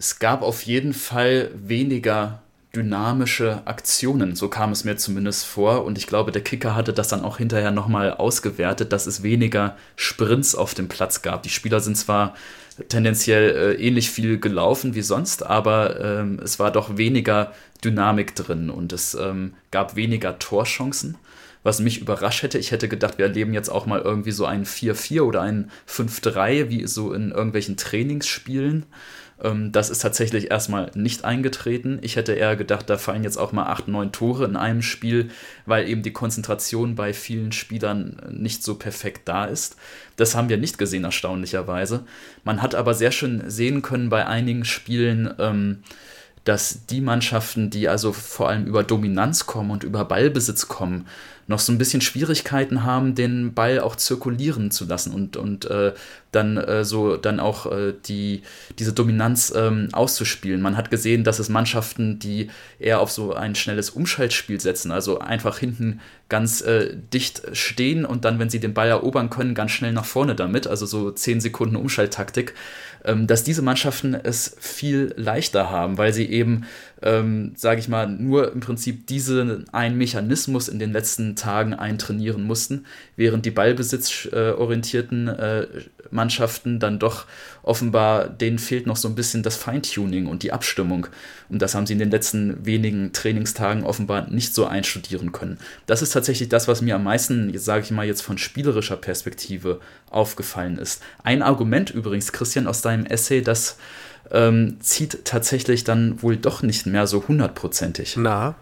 Es gab auf jeden Fall weniger dynamische Aktionen. So kam es mir zumindest vor. Und ich glaube, der Kicker hatte das dann auch hinterher nochmal ausgewertet, dass es weniger Sprints auf dem Platz gab. Die Spieler sind zwar tendenziell äh, ähnlich viel gelaufen wie sonst, aber ähm, es war doch weniger Dynamik drin und es ähm, gab weniger Torchancen, was mich überrascht hätte. Ich hätte gedacht, wir erleben jetzt auch mal irgendwie so einen vier vier oder einen fünf drei, wie so in irgendwelchen Trainingsspielen. Ähm, das ist tatsächlich erstmal nicht eingetreten. Ich hätte eher gedacht, da fallen jetzt auch mal acht, neun Tore in einem Spiel, weil eben die Konzentration bei vielen Spielern nicht so perfekt da ist. Das haben wir nicht gesehen, erstaunlicherweise. Man hat aber sehr schön sehen können bei einigen Spielen, ähm, dass die Mannschaften, die also vor allem über Dominanz kommen und über Ballbesitz kommen, noch so ein bisschen Schwierigkeiten haben, den Ball auch zirkulieren zu lassen und, und äh, dann äh, so dann auch äh, die, diese Dominanz ähm, auszuspielen. Man hat gesehen, dass es Mannschaften, die eher auf so ein schnelles Umschaltspiel setzen, also einfach hinten ganz äh, dicht stehen und dann, wenn sie den Ball erobern können, ganz schnell nach vorne damit, also so zehn Sekunden Umschalttaktik, ähm, dass diese Mannschaften es viel leichter haben, weil sie eben, ähm, sage ich mal, nur im Prinzip diesen einen Mechanismus in den letzten Tagen eintrainieren mussten, während die ballbesitzorientierten äh, Mannschaften dann doch offenbar, denen fehlt noch so ein bisschen das Feintuning und die Abstimmung. Und das haben sie in den letzten wenigen Trainingstagen offenbar nicht so einstudieren können. Das ist tatsächlich das, was mir am meisten, sage ich mal, jetzt von spielerischer Perspektive aufgefallen ist. Ein Argument übrigens, Christian, aus deinem Essay, das ähm, zieht tatsächlich dann wohl doch nicht mehr so hundertprozentig. Na,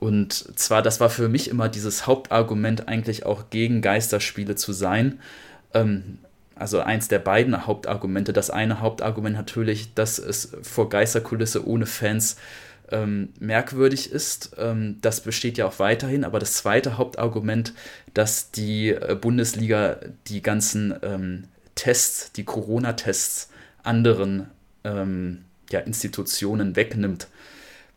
und zwar, das war für mich immer dieses Hauptargument, eigentlich auch gegen Geisterspiele zu sein. Ähm, also eins der beiden Hauptargumente. Das eine Hauptargument natürlich, dass es vor Geisterkulisse ohne Fans ähm, merkwürdig ist. Ähm, das besteht ja auch weiterhin. Aber das zweite Hauptargument, dass die Bundesliga die ganzen ähm, Tests, die Corona-Tests anderen ähm, ja, Institutionen wegnimmt.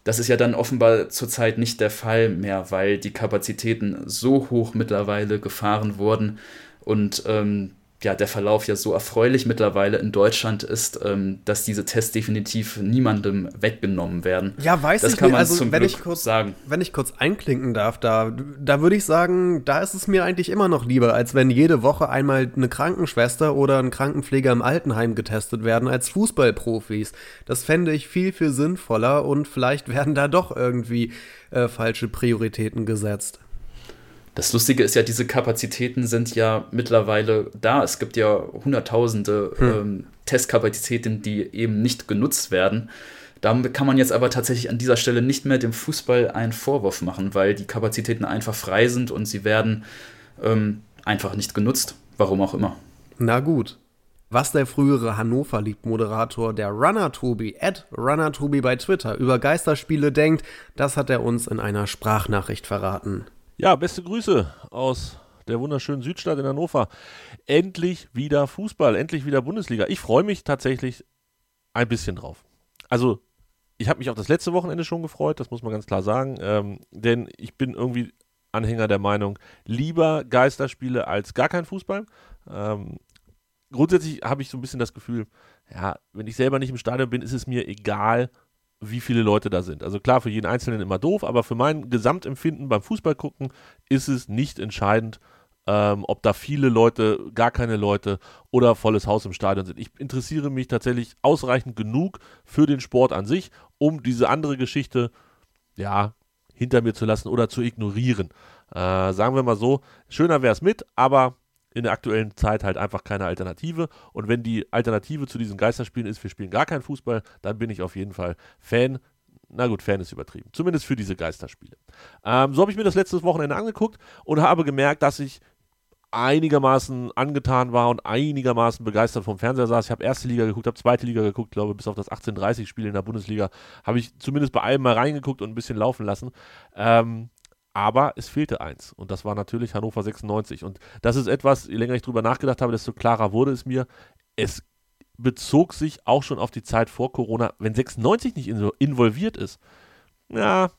Das ist ja dann offenbar zurzeit nicht der Fall mehr, weil die Kapazitäten so hoch mittlerweile gefahren wurden und ähm, ja, der Verlauf ja so erfreulich mittlerweile in Deutschland ist, ähm, dass diese Tests definitiv niemandem weggenommen werden. Ja, weiß das ich kann nicht. Man also, zum wenn Glück ich kurz, sagen. Wenn ich kurz einklinken darf, da, da würde ich sagen, da ist es mir eigentlich immer noch lieber, als wenn jede Woche einmal eine Krankenschwester oder ein Krankenpfleger im Altenheim getestet werden als Fußballprofis. Das fände ich viel, viel sinnvoller und vielleicht werden da doch irgendwie äh, falsche Prioritäten gesetzt. Das Lustige ist ja, diese Kapazitäten sind ja mittlerweile da. Es gibt ja hunderttausende hm. ähm, Testkapazitäten, die eben nicht genutzt werden. Da kann man jetzt aber tatsächlich an dieser Stelle nicht mehr dem Fußball einen Vorwurf machen, weil die Kapazitäten einfach frei sind und sie werden ähm, einfach nicht genutzt. Warum auch immer. Na gut. Was der frühere Hannover-Lied-Moderator, der Runner Tobi, at Runner Tobi bei Twitter, über Geisterspiele denkt, das hat er uns in einer Sprachnachricht verraten. Ja, beste Grüße aus der wunderschönen Südstadt in Hannover. Endlich wieder Fußball, endlich wieder Bundesliga. Ich freue mich tatsächlich ein bisschen drauf. Also, ich habe mich auf das letzte Wochenende schon gefreut, das muss man ganz klar sagen. Ähm, denn ich bin irgendwie Anhänger der Meinung, lieber Geisterspiele als gar kein Fußball. Ähm, grundsätzlich habe ich so ein bisschen das Gefühl, ja, wenn ich selber nicht im Stadion bin, ist es mir egal, wie viele Leute da sind. Also klar, für jeden Einzelnen immer doof, aber für mein Gesamtempfinden beim Fußball gucken ist es nicht entscheidend, ähm, ob da viele Leute, gar keine Leute oder volles Haus im Stadion sind. Ich interessiere mich tatsächlich ausreichend genug für den Sport an sich, um diese andere Geschichte, ja, hinter mir zu lassen oder zu ignorieren. Äh, sagen wir mal so, schöner wäre es mit, aber in der aktuellen Zeit halt einfach keine Alternative. Und wenn die Alternative zu diesen Geisterspielen ist, wir spielen gar keinen Fußball, dann bin ich auf jeden Fall Fan. Na gut, Fan ist übertrieben. Zumindest für diese Geisterspiele. Ähm, so habe ich mir das letztes Wochenende angeguckt und habe gemerkt, dass ich einigermaßen angetan war und einigermaßen begeistert vom Fernseher saß. Ich habe erste Liga geguckt, habe zweite Liga geguckt, glaube bis auf das achtzehn dreißig Spiel in der Bundesliga habe ich zumindest bei allem mal reingeguckt und ein bisschen laufen lassen. Ähm, Aber es fehlte eins und das war natürlich Hannover sechsundneunzig und das ist etwas, je länger ich drüber nachgedacht habe, desto klarer wurde es mir, es bezog sich auch schon auf die Zeit vor Corona, wenn sechsundneunzig nicht involviert ist, ja,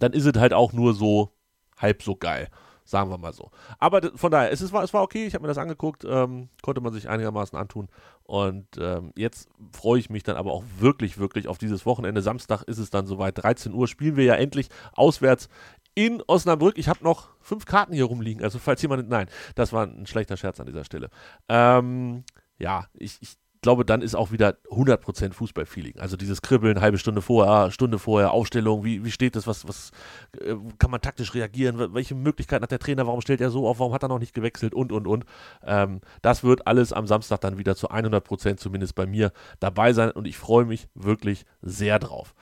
dann ist es halt auch nur so halb so geil. Sagen wir mal so. Aber d- von daher, es, ist, es war okay, ich habe mir das angeguckt, ähm, konnte man sich einigermaßen antun. Und ähm, jetzt freue ich mich dann aber auch wirklich, wirklich auf dieses Wochenende. Samstag ist es dann soweit, dreizehn Uhr spielen wir ja endlich auswärts in Osnabrück. Ich habe noch fünf Karten hier rumliegen, also falls jemand... Nein, das war ein schlechter Scherz an dieser Stelle. Ähm, ja, ich... ich Ich glaube, dann ist auch wieder hundert Prozent Fußballfeeling. Also dieses Kribbeln, halbe Stunde vorher, Stunde vorher, Aufstellung, wie, wie steht das, was, was äh, kann man taktisch reagieren, welche Möglichkeiten hat der Trainer, warum stellt er so auf, warum hat er noch nicht gewechselt und, und, und. Ähm, das wird alles am Samstag dann wieder zu hundert Prozent zumindest bei mir dabei sein und ich freue mich wirklich sehr drauf.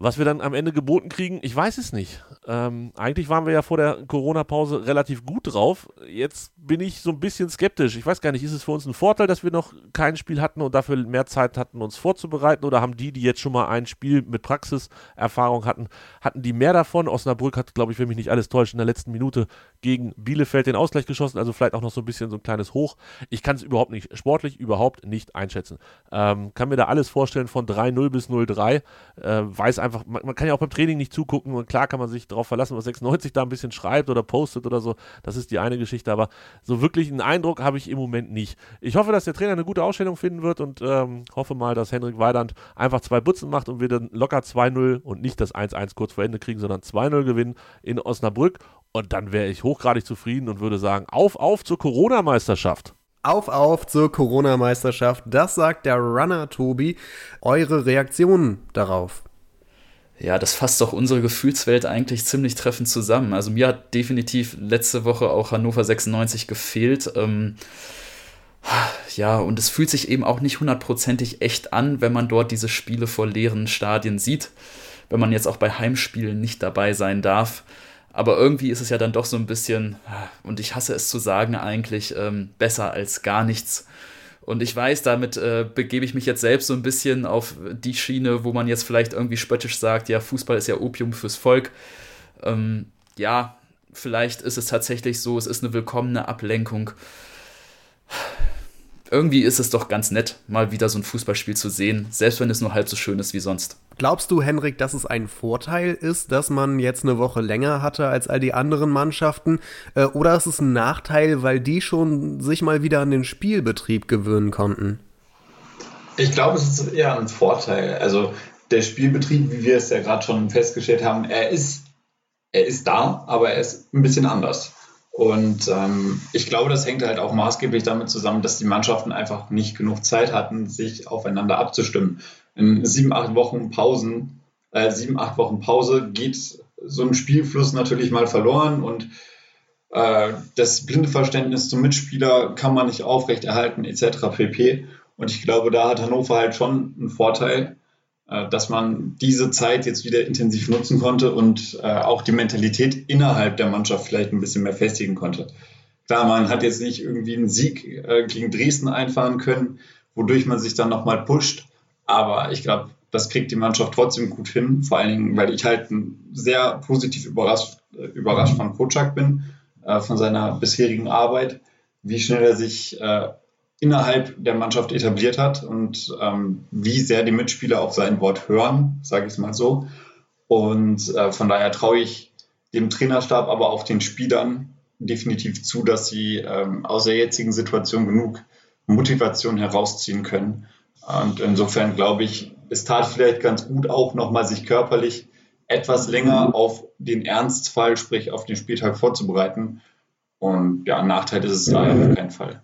Was wir dann am Ende geboten kriegen, ich weiß es nicht. Ähm, eigentlich waren wir ja vor der Corona-Pause relativ gut drauf. Jetzt bin ich so ein bisschen skeptisch. Ich weiß gar nicht, ist es für uns ein Vorteil, dass wir noch kein Spiel hatten und dafür mehr Zeit hatten, uns vorzubereiten? Oder haben die, die jetzt schon mal ein Spiel mit Praxiserfahrung hatten, hatten die mehr davon? Osnabrück hat, glaube ich, wenn mich nicht alles täuscht, in der letzten Minute gegen Bielefeld den Ausgleich geschossen. Also vielleicht auch noch so ein bisschen so ein kleines Hoch. Ich kann es überhaupt nicht, sportlich überhaupt nicht einschätzen. Ähm, kann mir da alles vorstellen von drei null bis null drei. Äh, weiß einfach, Einfach, man, man kann ja auch beim Training nicht zugucken und klar kann man sich darauf verlassen, was sechsundneunzig da ein bisschen schreibt oder postet oder so, das ist die eine Geschichte, aber so wirklich einen Eindruck habe ich im Moment nicht. Ich hoffe, dass der Trainer eine gute Ausstellung finden wird und ähm, hoffe mal, dass Hendrik Weydandt einfach zwei Butzen macht und wir dann locker zwei null und nicht das eins eins kurz vor Ende kriegen, sondern zwei null gewinnen in Osnabrück und dann wäre ich hochgradig zufrieden und würde sagen, auf, auf zur Corona-Meisterschaft. Auf, auf zur Corona-Meisterschaft, das sagt der Runner Tobi. Eure Reaktionen darauf? Ja, das fasst doch unsere Gefühlswelt eigentlich ziemlich treffend zusammen. Also mir hat definitiv letzte Woche auch Hannover sechsundneunzig gefehlt. Ähm, ja, und es fühlt sich eben auch nicht hundertprozentig echt an, wenn man dort diese Spiele vor leeren Stadien sieht. Wenn man jetzt auch bei Heimspielen nicht dabei sein darf. Aber irgendwie ist es ja dann doch so ein bisschen, und ich hasse es zu sagen eigentlich, ähm, besser als gar nichts. Und ich weiß, damit äh, begebe ich mich jetzt selbst so ein bisschen auf die Schiene, wo man jetzt vielleicht irgendwie spöttisch sagt, ja, Fußball ist ja Opium fürs Volk. Ähm, ja, vielleicht ist es tatsächlich so, es ist eine willkommene Ablenkung. Irgendwie ist es doch ganz nett, mal wieder so ein Fußballspiel zu sehen, selbst wenn es nur halb so schön ist wie sonst. Glaubst du, Henrik, dass es ein Vorteil ist, dass man jetzt eine Woche länger hatte als all die anderen Mannschaften? Oder ist es ein Nachteil, weil die schon sich mal wieder an den Spielbetrieb gewöhnen konnten? Ich glaube, es ist eher ein Vorteil. Also der Spielbetrieb, wie wir es ja gerade schon festgestellt haben, er ist, er ist da, aber er ist ein bisschen anders. Und ähm, ich glaube, das hängt halt auch maßgeblich damit zusammen, dass die Mannschaften einfach nicht genug Zeit hatten, sich aufeinander abzustimmen. In sieben, acht Wochen Pausen, äh, sieben, acht Wochen Pause geht so ein Spielfluss natürlich mal verloren und äh, das blinde Verständnis zum Mitspieler kann man nicht aufrechterhalten et cetera pp. Und ich glaube, da hat Hannover halt schon einen Vorteil, äh, dass man diese Zeit jetzt wieder intensiv nutzen konnte und äh, auch die Mentalität innerhalb der Mannschaft vielleicht ein bisschen mehr festigen konnte. Klar, man hat jetzt nicht irgendwie einen Sieg äh, gegen Dresden einfahren können, wodurch man sich dann nochmal pusht. Aber ich glaube, das kriegt die Mannschaft trotzdem gut hin. Vor allen Dingen, weil ich halt sehr positiv überrascht, überrascht von Koçak bin, äh, von seiner bisherigen Arbeit, wie schnell er sich äh, innerhalb der Mannschaft etabliert hat und ähm, wie sehr die Mitspieler auf sein Wort hören, sage ich es mal so. Und äh, von daher traue ich dem Trainerstab, aber auch den Spielern definitiv zu, dass sie ähm, aus der jetzigen Situation genug Motivation herausziehen können. Und insofern glaube ich, es tat vielleicht ganz gut auch nochmal sich körperlich etwas länger auf den Ernstfall, sprich auf den Spieltag vorzubereiten. Und ja, ein Nachteil ist es da auf keinen Fall.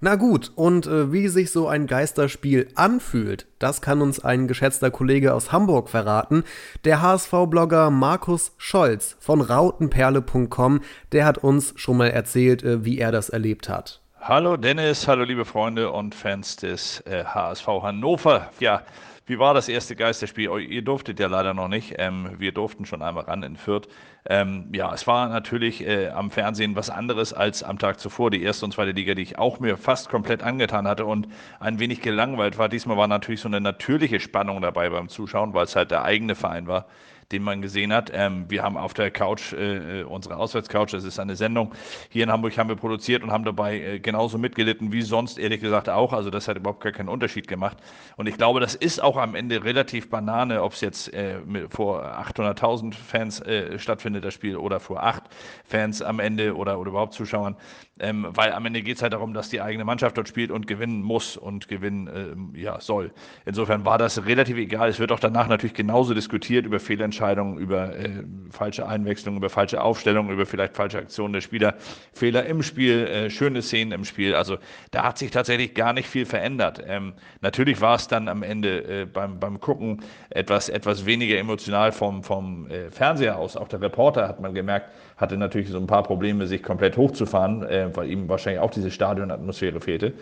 Na gut, und äh, wie sich so ein Geisterspiel anfühlt, das kann uns ein geschätzter Kollege aus Hamburg verraten. Der H S V-Blogger Markus Scholz von rautenperle punkt com, der hat uns schon mal erzählt, äh, wie er das erlebt hat. Hallo Dennis, hallo liebe Freunde und Fans des äh, H S V Hannover. Ja, wie war das erste Geisterspiel? Ihr durftet ja leider noch nicht. Ähm, wir durften schon einmal ran in Fürth. Ähm, ja, es war natürlich äh, am Fernsehen was anderes als am Tag zuvor. Die erste und zweite Liga, die ich auch mir fast komplett angetan hatte und ein wenig gelangweilt war. Diesmal war natürlich so eine natürliche Spannung dabei beim Zuschauen, weil es halt der eigene Verein war, den man gesehen hat. Ähm, wir haben auf der Couch, äh, unsere Auswärtscouch, das ist eine Sendung, hier in Hamburg haben wir produziert und haben dabei äh, genauso mitgelitten wie sonst, ehrlich gesagt auch. Also das hat überhaupt gar keinen Unterschied gemacht. Und ich glaube, das ist auch am Ende relativ Banane, ob es jetzt äh, vor achthunderttausend Fans äh, stattfindet findet das Spiel oder vor acht Fans am Ende oder, oder überhaupt Zuschauern, ähm, weil am Ende geht es halt darum, dass die eigene Mannschaft dort spielt und gewinnen muss und gewinnen äh, ja, soll. Insofern war das relativ egal. Es wird auch danach natürlich genauso diskutiert über Fehlentscheidungen, über äh, falsche Einwechslungen, über falsche Aufstellungen, über vielleicht falsche Aktionen der Spieler, Fehler im Spiel, äh, schöne Szenen im Spiel. Also da hat sich tatsächlich gar nicht viel verändert. Ähm, natürlich war es dann am Ende äh, beim, beim Gucken etwas, etwas weniger emotional vom, vom äh, Fernseher aus. Auch der Reporter, hat man gemerkt, hatte natürlich so ein paar Probleme, sich komplett hochzufahren, äh, weil ihm wahrscheinlich auch diese Stadionatmosphäre fehlte.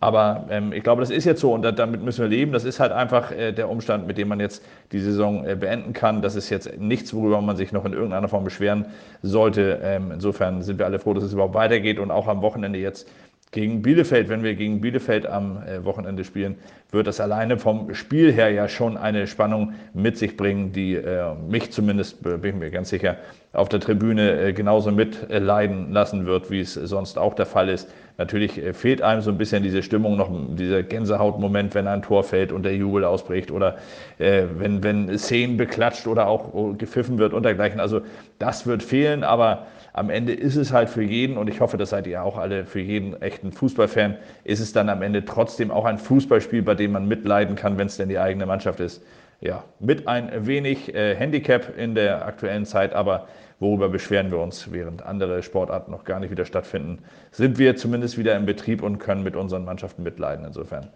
Aber ähm, ich glaube, das ist jetzt so und da, damit müssen wir leben. Das ist halt einfach äh, der Umstand, mit dem man jetzt die Saison äh, beenden kann. Das ist jetzt nichts, worüber man sich noch in irgendeiner Form beschweren sollte. Ähm, insofern sind wir alle froh, dass es überhaupt weitergeht und auch am Wochenende jetzt gegen Bielefeld, wenn wir gegen Bielefeld am äh, Wochenende spielen, wird das alleine vom Spiel her ja schon eine Spannung mit sich bringen, die äh, mich zumindest, äh, bin ich mir ganz sicher, auf der Tribüne äh, genauso mitleiden äh, lassen wird, wie es sonst auch der Fall ist. Natürlich äh, fehlt einem so ein bisschen diese Stimmung, noch dieser Gänsehautmoment, wenn ein Tor fällt und der Jubel ausbricht oder äh, wenn, wenn Szenen beklatscht oder auch gepfiffen wird und dergleichen. Also das wird fehlen, aber am Ende ist es halt für jeden, und ich hoffe, das seid ihr auch alle, für jeden echten Fußballfan, ist es dann am Ende trotzdem auch ein Fußballspiel, bei dem man mitleiden kann, wenn es denn die eigene Mannschaft ist. Ja, mit ein wenig äh, Handicap in der aktuellen Zeit, aber worüber beschweren wir uns, während andere Sportarten noch gar nicht wieder stattfinden, sind wir zumindest wieder im Betrieb und können mit unseren Mannschaften mitleiden. Insofern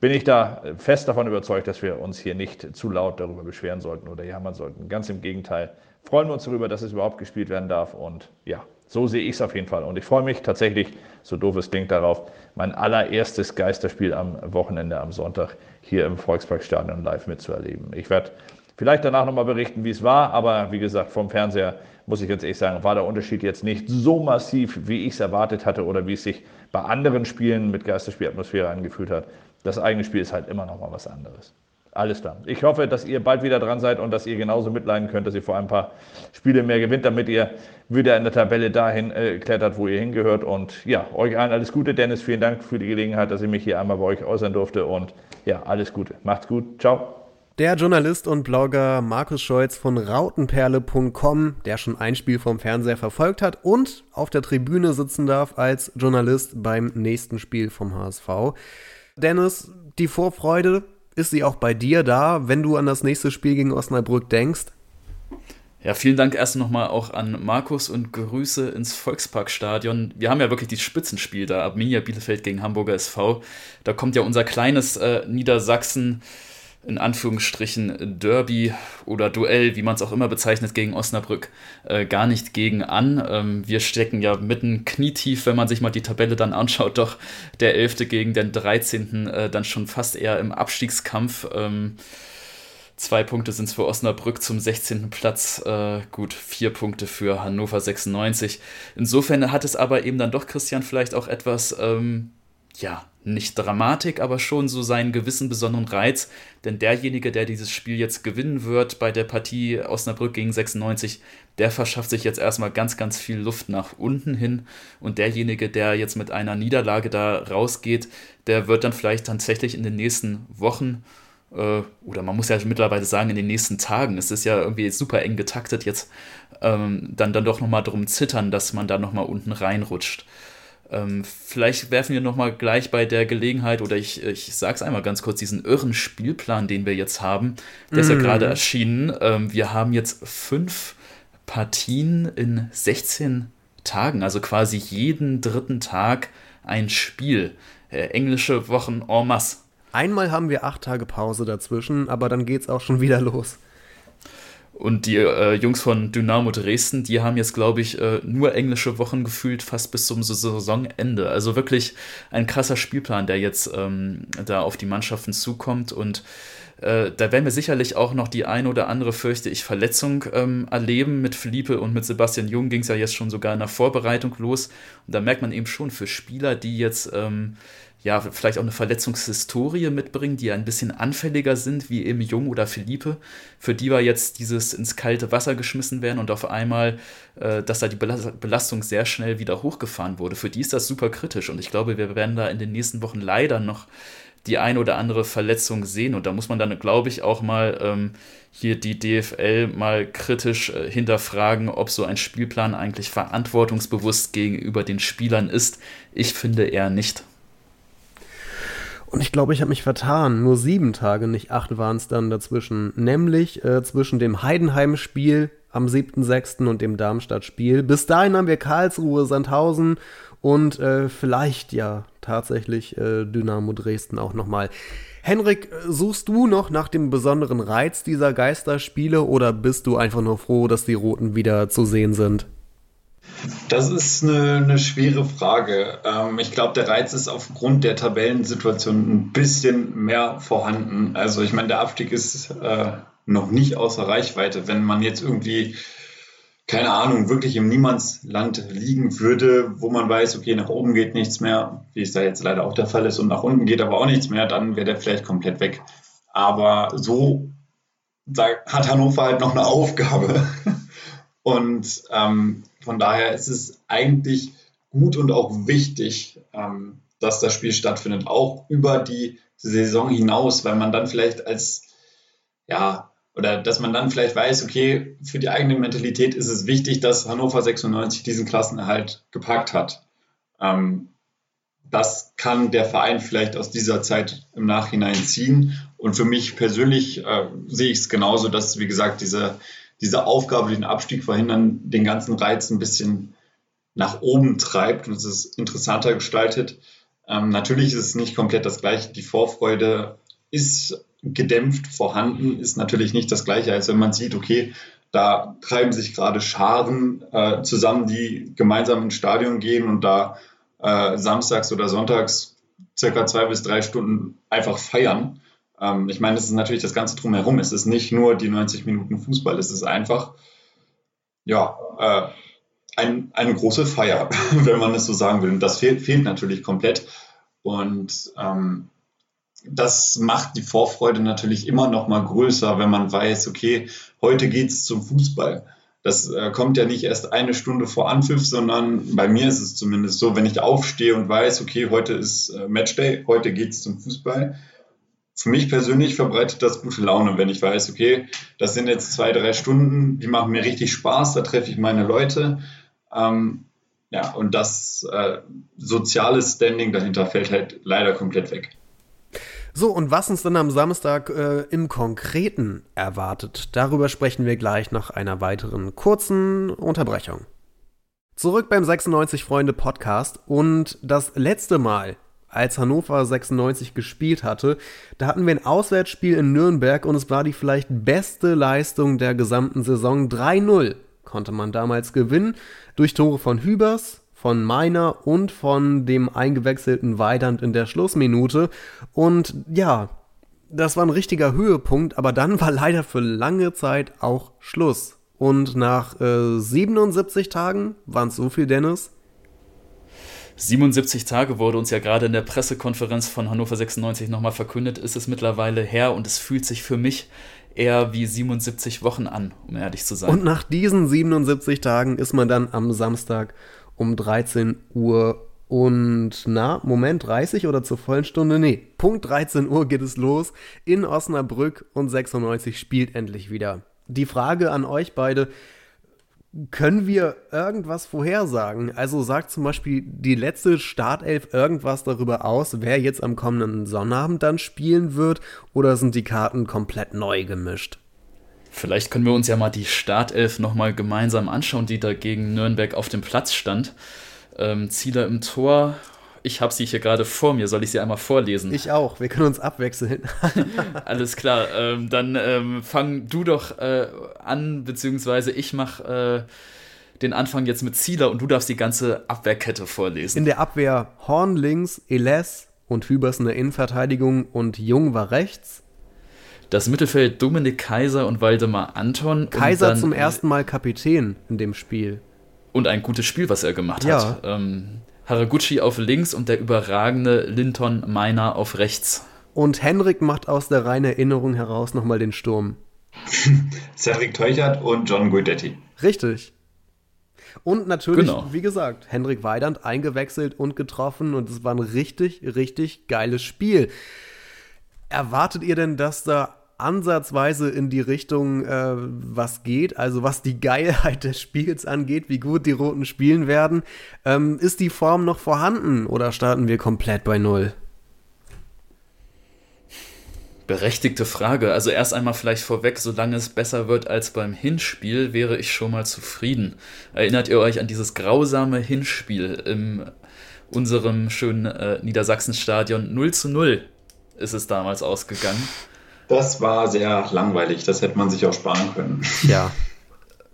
bin ich da fest davon überzeugt, dass wir uns hier nicht zu laut darüber beschweren sollten oder jammern sollten. Ganz im Gegenteil. Freuen wir uns darüber, dass es überhaupt gespielt werden darf und ja, so sehe ich es auf jeden Fall. Und ich freue mich tatsächlich, so doof es klingt, darauf, mein allererstes Geisterspiel am Wochenende, am Sonntag, hier im Volksparkstadion live mitzuerleben. Ich werde vielleicht danach nochmal berichten, wie es war, aber wie gesagt, vom Fernseher muss ich jetzt ehrlich sagen, war der Unterschied jetzt nicht so massiv, wie ich es erwartet hatte oder wie es sich bei anderen Spielen mit Geisterspielatmosphäre angefühlt hat. Das eigene Spiel ist halt immer nochmal was anderes. Alles klar. Ich hoffe, dass ihr bald wieder dran seid und dass ihr genauso mitleiden könnt, dass ihr vor ein paar Spiele mehr gewinnt, damit ihr wieder in der Tabelle dahin äh, klettert, wo ihr hingehört. Und ja, euch allen alles Gute. Dennis, vielen Dank für die Gelegenheit, dass ich mich hier einmal bei euch äußern durfte. Und ja, alles Gute. Macht's gut. Ciao. Der Journalist und Blogger Markus Scholz von rautenperle punkt com, der schon ein Spiel vom Fernseher verfolgt hat und auf der Tribüne sitzen darf als Journalist beim nächsten Spiel vom H S V. Dennis, die Vorfreude, ist sie auch bei dir da, wenn du an das nächste Spiel gegen Osnabrück denkst? Ja, vielen Dank erst nochmal auch an Markus und Grüße ins Volksparkstadion. Wir haben ja wirklich dieses Spitzenspiel da, Arminia Bielefeld gegen Hamburger S V. Da kommt ja unser kleines äh, Niedersachsen, in Anführungsstrichen Derby oder Duell, wie man es auch immer bezeichnet, gegen Osnabrück, äh, gar nicht gegen an. Ähm, wir stecken ja mitten knietief, wenn man sich mal die Tabelle dann anschaut, doch der elfte gegen den dreizehnten Äh, dann schon fast eher im Abstiegskampf. Ähm, zwei Punkte sind es für Osnabrück zum sechzehnten Platz, äh, gut vier Punkte für Hannover sechsundneunzig. Insofern hat es aber eben dann doch, Christian, vielleicht auch etwas, ähm, ja, nicht Dramatik, aber schon so seinen gewissen besonderen Reiz, denn derjenige, der dieses Spiel jetzt gewinnen wird bei der Partie Osnabrück gegen sechsundneunzig, der verschafft sich jetzt erstmal ganz, ganz viel Luft nach unten hin und derjenige, der jetzt mit einer Niederlage da rausgeht, der wird dann vielleicht tatsächlich in den nächsten Wochen äh, oder man muss ja mittlerweile sagen, in den nächsten Tagen, es ist ja irgendwie super eng getaktet jetzt, ähm, dann, dann doch nochmal drum zittern, dass man da nochmal unten reinrutscht. Ähm, vielleicht werfen wir nochmal gleich bei der Gelegenheit, oder ich, ich sag's einmal ganz kurz, diesen irren Spielplan, den wir jetzt haben, der mm. ist ja gerade erschienen. Ähm, wir haben jetzt fünf Partien in sechzehn Tagen, also quasi jeden dritten Tag ein Spiel. Äh, englische Wochen en masse. Einmal haben wir acht Tage Pause dazwischen, aber dann geht's auch schon wieder los. Und die äh, Jungs von Dynamo Dresden, die haben jetzt, glaube ich, äh, nur englische Wochen gefühlt, fast bis zum Saisonende. Also wirklich ein krasser Spielplan, der jetzt ähm, da auf die Mannschaften zukommt. Und äh, da werden wir sicherlich auch noch die ein oder andere, fürchte ich, Verletzung ähm, erleben. Mit Felipe und mit Sebastian Jung ging es ja jetzt schon sogar in der Vorbereitung los. Und da merkt man eben schon, für Spieler, die jetzt Ähm, ja, vielleicht auch eine Verletzungshistorie mitbringen, die ja ein bisschen anfälliger sind, wie eben Jung oder Felipe, für die war jetzt dieses ins kalte Wasser geschmissen werden und auf einmal, äh, dass da die Belastung sehr schnell wieder hochgefahren wurde. Für die ist das super kritisch und ich glaube, wir werden da in den nächsten Wochen leider noch die ein oder andere Verletzung sehen. Und da muss man dann, glaube ich, auch mal ähm, hier die D F L mal kritisch äh, hinterfragen, ob so ein Spielplan eigentlich verantwortungsbewusst gegenüber den Spielern ist. Ich finde eher nicht. Und ich glaube, ich habe mich vertan. Nur sieben Tage, nicht acht waren es dann dazwischen. Nämlich äh, zwischen dem Heidenheim-Spiel am siebten sechsten und dem Darmstadt-Spiel. Bis dahin haben wir Karlsruhe, Sandhausen und äh, vielleicht ja tatsächlich äh, Dynamo Dresden auch nochmal. Henrik, suchst du noch nach dem besonderen Reiz dieser Geisterspiele oder bist du einfach nur froh, dass die Roten wieder zu sehen sind? Das ist eine, eine schwere Frage. Ähm, ich glaube, der Reiz ist aufgrund der Tabellensituation ein bisschen mehr vorhanden. Also ich meine, der Abstieg ist äh, noch nicht außer Reichweite. Wenn man jetzt irgendwie, keine Ahnung, wirklich im Niemandsland liegen würde, wo man weiß, okay, nach oben geht nichts mehr, wie es da jetzt leider auch der Fall ist, und nach unten geht aber auch nichts mehr, dann wäre der vielleicht komplett weg. Aber so hat Hannover halt noch eine Aufgabe. Und ähm, von daher ist es eigentlich gut und auch wichtig, ähm, dass das Spiel stattfindet, auch über die Saison hinaus, weil man dann vielleicht als, ja, oder dass man dann vielleicht weiß, okay, für die eigene Mentalität ist es wichtig, dass Hannover sechsundneunzig diesen Klassenerhalt gepackt hat. Ähm, das kann der Verein vielleicht aus dieser Zeit im Nachhinein ziehen. Und für mich persönlich äh, sehe ich es genauso, dass, wie gesagt, diese diese Aufgabe, die den Abstieg verhindern, den ganzen Reiz ein bisschen nach oben treibt und es ist interessanter gestaltet. Ähm, natürlich ist es nicht komplett das Gleiche. Die Vorfreude ist gedämpft vorhanden, ist natürlich nicht das Gleiche, als wenn man sieht, okay, da treiben sich gerade Scharen äh, zusammen, die gemeinsam ins Stadion gehen und da äh, samstags oder sonntags circa zwei bis drei Stunden einfach feiern. Ich meine, es ist natürlich das Ganze drumherum. Es ist nicht nur die neunzig Minuten Fußball. Es ist einfach, ja, äh, ein, eine große Feier, wenn man es so sagen will. Und das fehlt, fehlt natürlich komplett. Und ähm, das macht die Vorfreude natürlich immer noch mal größer, wenn man weiß, okay, heute geht's zum Fußball. Das äh, kommt ja nicht erst eine Stunde vor Anpfiff, sondern bei mir ist es zumindest so, wenn ich aufstehe und weiß, okay, heute ist äh, Matchday, heute geht's zum Fußball. Für mich persönlich verbreitet das gute Laune, wenn ich weiß, okay, das sind jetzt zwei, drei Stunden, die machen mir richtig Spaß, da treffe ich meine Leute. Ähm, ja, und das äh, soziale Standing dahinter fällt halt leider komplett weg. So, und was uns dann am Samstag äh, im Konkreten erwartet, darüber sprechen wir gleich nach einer weiteren kurzen Unterbrechung. Zurück beim sechsundneunzig Freunde Podcast und das letzte Mal, als Hannover sechsundneunzig gespielt hatte, da hatten wir ein Auswärtsspiel in Nürnberg und es war die vielleicht beste Leistung der gesamten Saison. drei null konnte man damals gewinnen, durch Tore von Hübers, von Meiner und von dem eingewechselten Weydandt in der Schlussminute. Und ja, das war ein richtiger Höhepunkt, aber dann war leider für lange Zeit auch Schluss. Und nach äh, siebenundsiebzig Tagen, waren es so viel, Dennis? siebenundsiebzig Tage wurde uns ja gerade in der Pressekonferenz von Hannover sechsundneunzig nochmal verkündet, ist es mittlerweile her und es fühlt sich für mich eher wie siebenundsiebzig Wochen an, um ehrlich zu sein. Und nach diesen siebenundsiebzig Tagen ist man dann am Samstag um dreizehn Uhr und na, Moment, dreißig oder zur vollen Stunde? Nee, Punkt dreizehn Uhr geht es los in Osnabrück und sechsundneunzig spielt endlich wieder. Die Frage an euch beide: Können wir irgendwas vorhersagen? Also sagt zum Beispiel die letzte Startelf irgendwas darüber aus, wer jetzt am kommenden Sonnabend dann spielen wird? Oder sind die Karten komplett neu gemischt? Vielleicht können wir uns ja mal die Startelf nochmal gemeinsam anschauen, die da gegen Nürnberg auf dem Platz stand. Ähm, Zieler im Tor. Ich habe sie hier gerade vor mir. Soll ich sie einmal vorlesen? Ich auch. Wir können uns abwechseln. Alles klar. Ähm, dann ähm, fang du doch äh, an, beziehungsweise ich mache äh, den Anfang jetzt mit Zieler und du darfst die ganze Abwehrkette vorlesen. In der Abwehr Horn links, Eles und Hübers in der Innenverteidigung und Jung war rechts. Das Mittelfeld Dominik Kaiser und Waldemar Anton. Kaiser zum ersten Mal Kapitän in dem Spiel. Und ein gutes Spiel, was er gemacht ja. hat. Ja. Ähm, Haraguchi auf links und der überragende Linton Meiner auf rechts. Und Henrik macht aus der reinen Erinnerung heraus nochmal den Sturm. Cedric Teuchert und John Guidetti. Richtig. Und natürlich, genau. wie gesagt, Hendrik Weydandt eingewechselt und getroffen. Und es war ein richtig, richtig geiles Spiel. Erwartet ihr denn, dass da ansatzweise in die Richtung äh, was geht, also was die Geilheit des Spiels angeht, wie gut die Roten spielen werden? Ähm, ist die Form noch vorhanden oder starten wir komplett bei Null? Berechtigte Frage. Also erst einmal vielleicht vorweg, solange es besser wird als beim Hinspiel, wäre ich schon mal zufrieden. Erinnert ihr euch an dieses grausame Hinspiel in unserem schönen äh, Niedersachsen-Stadion? null zu null ist es damals ausgegangen. Das war sehr langweilig, das hätte man sich auch sparen können. Ja.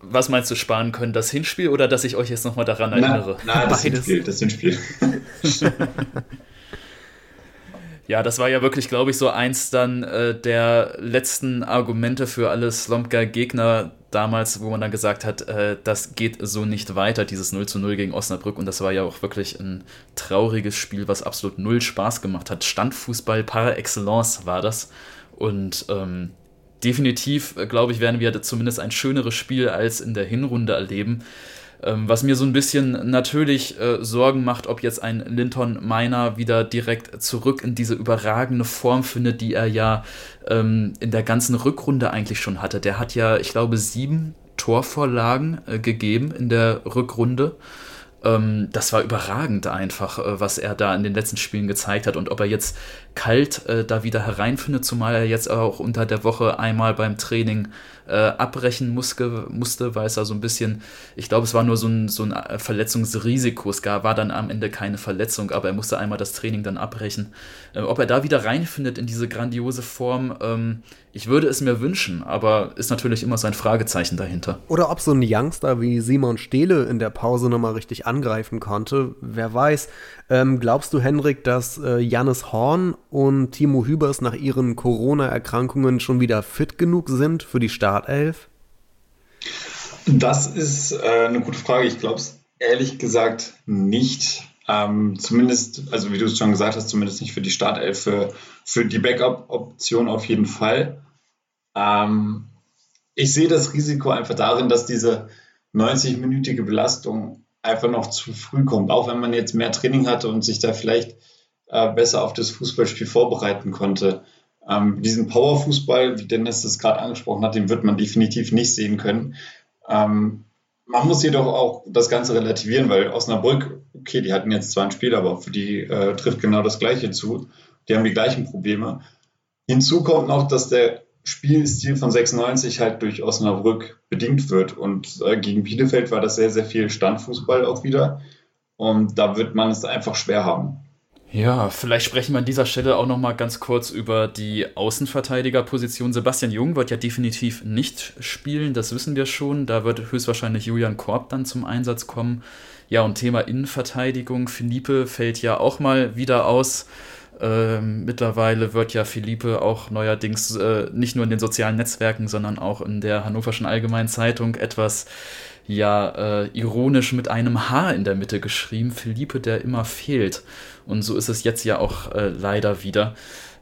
Was meinst du, sparen können? Das Hinspiel oder dass ich euch jetzt nochmal daran erinnere? Nein, nein das Hinspiel, das Hinspiel. Ja, das war ja wirklich, glaube ich, so eins dann äh, der letzten Argumente für alle Slomka-Gegner damals, wo man dann gesagt hat, äh, das geht so nicht weiter, dieses null zu null gegen Osnabrück. Und das war ja auch wirklich ein trauriges Spiel, was absolut null Spaß gemacht hat. Standfußball par excellence war das. Und ähm, definitiv, glaube ich, werden wir zumindest ein schöneres Spiel als in der Hinrunde erleben. Ähm, was mir so ein bisschen natürlich äh, Sorgen macht, ob jetzt ein Linton Meiner wieder direkt zurück in diese überragende Form findet, die er ja ähm, in der ganzen Rückrunde eigentlich schon hatte. Der hat ja, ich glaube, sieben Torvorlagen äh, gegeben in der Rückrunde. Das war überragend einfach, was er da in den letzten Spielen gezeigt hat. Und ob er jetzt kalt äh, da wieder hereinfindet, zumal er jetzt auch unter der Woche einmal beim Training äh, abbrechen musste, musste, weil es da so ein bisschen, ich glaube, es war nur so ein, so ein Verletzungsrisiko. Es gab, war dann am Ende keine Verletzung, aber er musste einmal das Training dann abbrechen. Äh, ob er da wieder reinfindet in diese grandiose Form, ähm, ich würde es mir wünschen, aber ist natürlich immer so ein Fragezeichen dahinter. Oder ob so ein Youngster wie Simon Stehle in der Pause nochmal richtig angreifen konnte, wer weiß. Ähm, glaubst du, Henrik, dass äh, Janis Horn und Timo Hübers nach ihren Corona-Erkrankungen schon wieder fit genug sind für die Startelf? Das ist äh, eine gute Frage. Ich glaube es ehrlich gesagt nicht. Ähm, zumindest, also wie du es schon gesagt hast, zumindest nicht für die Startelf. Für, für die Backup-Option auf jeden Fall. Ähm, ich sehe das Risiko einfach darin, dass diese neunzig-minütige Belastung einfach noch zu früh kommt. Auch wenn man jetzt mehr Training hatte und sich da vielleicht äh, besser auf das Fußballspiel vorbereiten konnte. Ähm, diesen Powerfußball, wie Dennis das gerade angesprochen hat, den wird man definitiv nicht sehen können. Ähm, man muss jedoch auch das Ganze relativieren, weil Osnabrück, okay, die hatten jetzt zwar ein Spiel, aber für die äh, trifft genau das Gleiche zu. Die haben die gleichen Probleme. Hinzu kommt noch, dass der Spielstil von sechsundneunzig halt durch Osnabrück bedingt wird. Und äh, gegen Bielefeld war das sehr, sehr viel Standfußball auch wieder. Und da wird man es einfach schwer haben. Ja, vielleicht sprechen wir an dieser Stelle auch noch mal ganz kurz über die Außenverteidigerposition. Sebastian Jung wird ja definitiv nicht spielen, das wissen wir schon. Da wird höchstwahrscheinlich Julian Korb dann zum Einsatz kommen. Ja, und Thema Innenverteidigung. Felipe fällt ja auch mal wieder aus. Ähm, mittlerweile wird ja Felipe auch neuerdings äh, nicht nur in den sozialen Netzwerken, sondern auch in der Hannoverschen Allgemeinen Zeitung etwas ja äh, ironisch mit einem H in der Mitte geschrieben. Felipe, der immer fehlt. Und so ist es jetzt ja auch äh, leider wieder.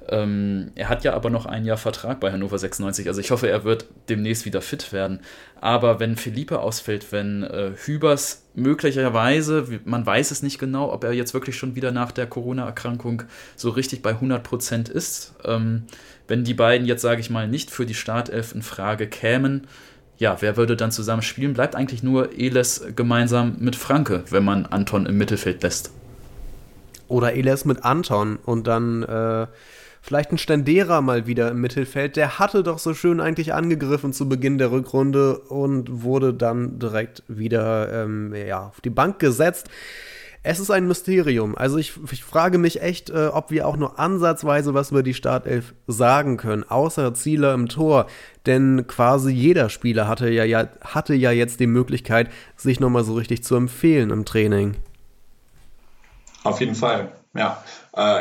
Ähm, er hat ja aber noch ein Jahr Vertrag bei Hannover sechsundneunzig, also ich hoffe, er wird demnächst wieder fit werden. Aber wenn Felipe ausfällt, wenn äh, Hübers möglicherweise, man weiß es nicht genau, ob er jetzt wirklich schon wieder nach der Corona-Erkrankung so richtig bei hundert Prozent ist, ähm, wenn die beiden jetzt, sage ich mal, nicht für die Startelf in Frage kämen, ja, wer würde dann zusammen spielen? Bleibt eigentlich nur Eles gemeinsam mit Franke, wenn man Anton im Mittelfeld lässt. Oder Eles mit Anton und dann äh vielleicht ein Stendera mal wieder im Mittelfeld. Der hatte doch so schön eigentlich angegriffen zu Beginn der Rückrunde und wurde dann direkt wieder ähm, ja, auf die Bank gesetzt. Es ist ein Mysterium. Also ich, ich frage mich echt, äh, ob wir auch nur ansatzweise was über die Startelf sagen können, außer Zieler im Tor. Denn quasi jeder Spieler hatte ja, ja, hatte ja jetzt die Möglichkeit, sich nochmal so richtig zu empfehlen im Training. Auf jeden Fall, ja.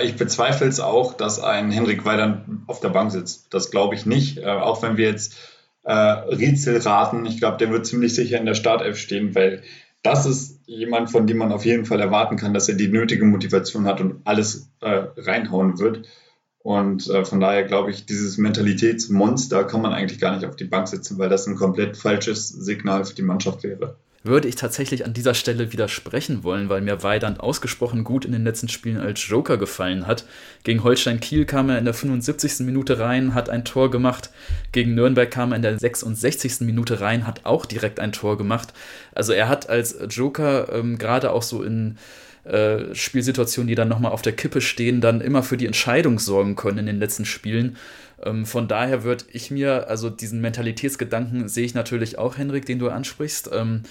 Ich bezweifle es auch, dass ein Hendrik Weydandt auf der Bank sitzt. Das glaube ich nicht, auch wenn wir jetzt äh, Rätsel raten. Ich glaube, der wird ziemlich sicher in der Startelf stehen, weil das ist jemand, von dem man auf jeden Fall erwarten kann, dass er die nötige Motivation hat und alles äh, reinhauen wird. Und äh, von daher glaube ich, dieses Mentalitätsmonster kann man eigentlich gar nicht auf die Bank setzen, weil das ein komplett falsches Signal für die Mannschaft wäre. würde ich tatsächlich an dieser Stelle widersprechen wollen, weil mir Weydandt ausgesprochen gut in den letzten Spielen als Joker gefallen hat. Gegen Holstein Kiel kam er in der fünfundsiebzigsten Minute rein, hat ein Tor gemacht. Gegen Nürnberg kam er in der sechsundsechzigsten Minute rein, hat auch direkt ein Tor gemacht. Also er hat als Joker ähm, gerade auch so in äh, Spielsituationen, die dann nochmal auf der Kippe stehen, dann immer für die Entscheidung sorgen können in den letzten Spielen. Von daher würde ich mir, also diesen Mentalitätsgedanken sehe ich natürlich auch, Henrik, den du ansprichst. Ähm,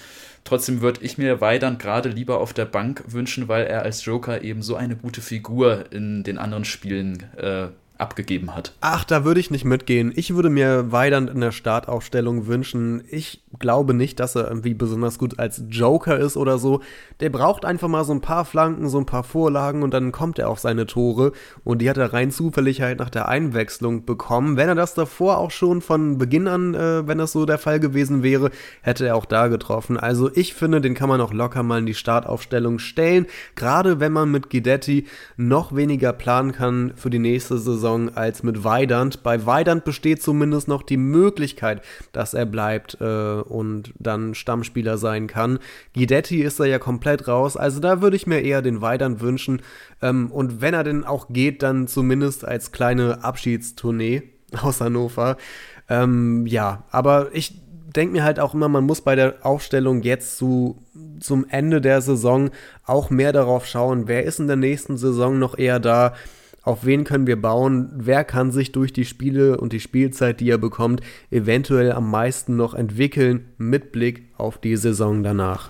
trotzdem würde ich mir Weydandt gerade lieber auf der Bank wünschen, weil er als Joker eben so eine gute Figur in den anderen Spielen äh, abgegeben hat. Ach, da würde ich nicht mitgehen. Ich würde mir Weydandt in der Startaufstellung wünschen. Ich glaube nicht, dass er irgendwie besonders gut als Joker ist oder so. Der braucht einfach mal so ein paar Flanken, so ein paar Vorlagen und dann kommt er auf seine Tore. Und die hat er rein zufällig halt nach der Einwechslung bekommen. Wenn er das davor auch schon von Beginn an, äh, wenn das so der Fall gewesen wäre, hätte er auch da getroffen. Also ich finde, den kann man auch locker mal in die Startaufstellung stellen. Gerade wenn man mit Guidetti noch weniger planen kann für die nächste Saison als mit Weydandt. Bei Weydandt besteht zumindest noch die Möglichkeit, dass er bleibt äh, und dann Stammspieler sein kann. Guidetti ist da ja komplett raus, also da würde ich mir eher den Weydandt wünschen. Ähm, und wenn er denn auch geht, dann zumindest als kleine Abschiedstournee aus Hannover. Ähm, ja, aber ich denke mir halt auch immer, man muss bei der Aufstellung jetzt zu, zum Ende der Saison auch mehr darauf schauen, wer ist in der nächsten Saison noch eher da, auf wen können wir bauen, wer kann sich durch die Spiele und die Spielzeit, die er bekommt, eventuell am meisten noch entwickeln, mit Blick auf die Saison danach.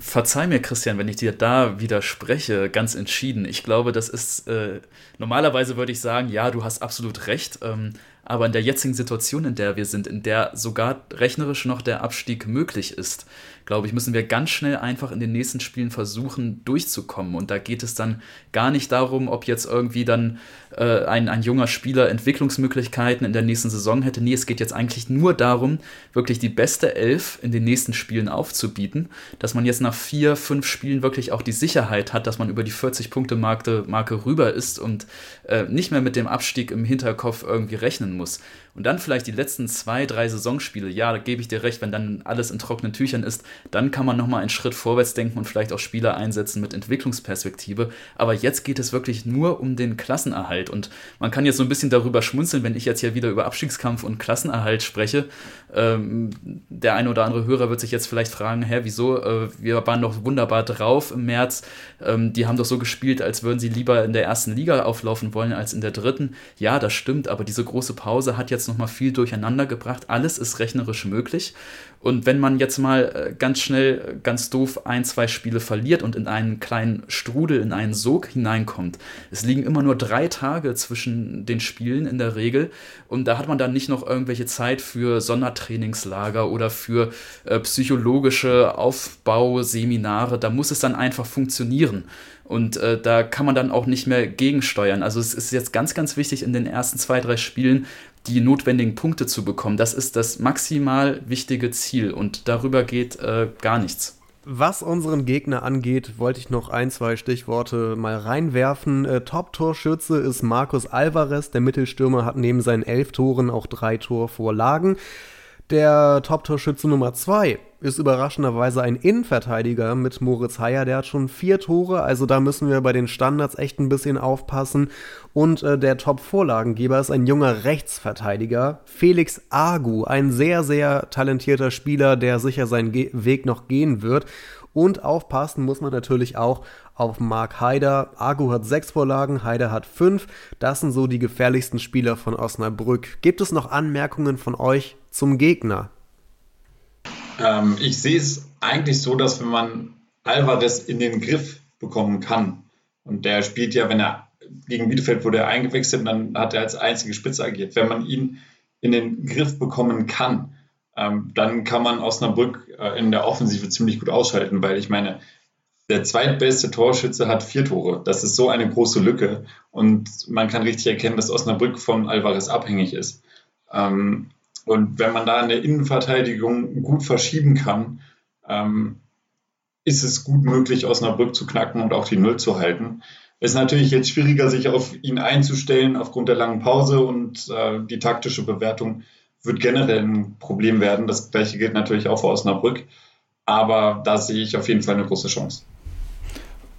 Verzeih mir, Christian, wenn ich dir da widerspreche, ganz entschieden. Ich glaube, das ist, äh, normalerweise würde ich sagen, ja, du hast absolut recht, ähm, aber in der jetzigen Situation, in der wir sind, in der sogar rechnerisch noch der Abstieg möglich ist, glaube ich, müssen wir ganz schnell einfach in den nächsten Spielen versuchen, durchzukommen. Und da geht es dann gar nicht darum, ob jetzt irgendwie dann äh, ein, ein junger Spieler Entwicklungsmöglichkeiten in der nächsten Saison hätte. Nee, es geht jetzt eigentlich nur darum, wirklich die beste Elf in den nächsten Spielen aufzubieten, dass man jetzt nach vier, fünf Spielen wirklich auch die Sicherheit hat, dass man über die vierzig-Punkte-Marke Marke rüber ist und äh, nicht mehr mit dem Abstieg im Hinterkopf irgendwie rechnen muss. Und dann vielleicht die letzten zwei, drei Saisonspiele, ja, da gebe ich dir recht, wenn dann alles in trockenen Tüchern ist, dann kann man nochmal einen Schritt vorwärts denken und vielleicht auch Spieler einsetzen mit Entwicklungsperspektive. Aber jetzt geht es wirklich nur um den Klassenerhalt. Und man kann jetzt so ein bisschen darüber schmunzeln, wenn ich jetzt hier wieder über Abstiegskampf und Klassenerhalt spreche. Ähm, der eine oder andere Hörer wird sich jetzt vielleicht fragen, hä, wieso? Äh, wir waren doch wunderbar drauf im März. Ähm, die haben doch so gespielt, als würden sie lieber in der ersten Liga auflaufen wollen als in der dritten. Ja, das stimmt, aber diese große Pause hat jetzt nochmal viel durcheinander gebracht. Alles ist rechnerisch möglich. Und wenn man jetzt mal ganz schnell, ganz doof ein, zwei Spiele verliert und in einen kleinen Strudel, in einen Sog hineinkommt, es liegen immer nur drei Tage zwischen den Spielen in der Regel und da hat man dann nicht noch irgendwelche Zeit für Sondertrainingslager oder für äh, psychologische Aufbauseminare, da muss es dann einfach funktionieren. Und äh, da kann man dann auch nicht mehr gegensteuern. Also es ist jetzt ganz, ganz wichtig, in den ersten zwei, drei Spielen die notwendigen Punkte zu bekommen. Das ist das maximal wichtige Ziel und darüber geht äh, gar nichts. Was unseren Gegner angeht, wollte ich noch ein, zwei Stichworte mal reinwerfen. Äh, Top-Torschütze ist Marcos Álvarez. Der Mittelstürmer hat neben seinen elf Toren auch drei Torvorlagen. Der Top-Torschütze Nummer zwei ist überraschenderweise ein Innenverteidiger mit Moritz Heyer, der hat schon vier Tore, also da müssen wir bei den Standards echt ein bisschen aufpassen. Und äh, der Top-Vorlagengeber ist ein junger Rechtsverteidiger, Felix Agu, ein sehr, sehr talentierter Spieler, der sicher seinen Ge- Weg noch gehen wird. Und aufpassen muss man natürlich auch auf Marc Haider. Agu hat sechs Vorlagen, Haider hat fünf. Das sind so die gefährlichsten Spieler von Osnabrück. Gibt es noch Anmerkungen von euch zum Gegner? Ähm, ich sehe es eigentlich so, dass wenn man Álvarez in den Griff bekommen kann, und der spielt ja, wenn er gegen Bielefeld wurde er eingewechselt, dann hat er als einzige Spitze agiert. Wenn man ihn in den Griff bekommen kann, ähm, dann kann man Osnabrück äh, in der Offensive ziemlich gut ausschalten, weil ich meine, der zweitbeste Torschütze hat vier Tore. Das ist so eine große Lücke und man kann richtig erkennen, dass Osnabrück von Álvarez abhängig ist. Ähm, Und wenn man da in der Innenverteidigung gut verschieben kann, ähm, ist es gut möglich, Osnabrück zu knacken und auch die Null zu halten. Es ist natürlich jetzt schwieriger, sich auf ihn einzustellen aufgrund der langen Pause und äh, die taktische Bewertung wird generell ein Problem werden. Das gleiche gilt natürlich auch für Osnabrück. aber da sehe ich auf jeden Fall eine große Chance.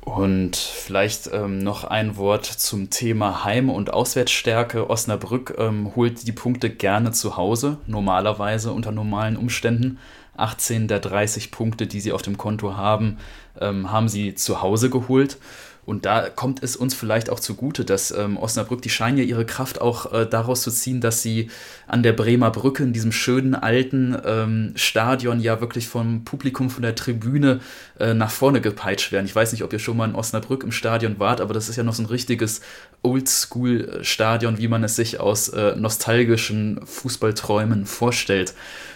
Und vielleicht ähm, noch ein Wort zum Thema Heim- und Auswärtsstärke. Osnabrück ähm, holt die Punkte gerne zu Hause, normalerweise unter normalen Umständen. achtzehn der dreißig Punkte, die sie auf dem Konto haben, ähm, haben sie zu Hause geholt. Und da kommt es uns vielleicht auch zugute, dass ähm, Osnabrück, die scheinen ja ihre Kraft auch äh, daraus zu ziehen, dass sie an der Bremer Brücke in diesem schönen alten ähm, Stadion ja wirklich vom Publikum, von der Tribüne äh, nach vorne gepeitscht werden. Ich weiß nicht, ob ihr schon mal in Osnabrück im Stadion wart, aber das ist ja noch so ein richtiges Oldschool-Stadion, wie man es sich aus äh, nostalgischen Fußballträumen vorstellt.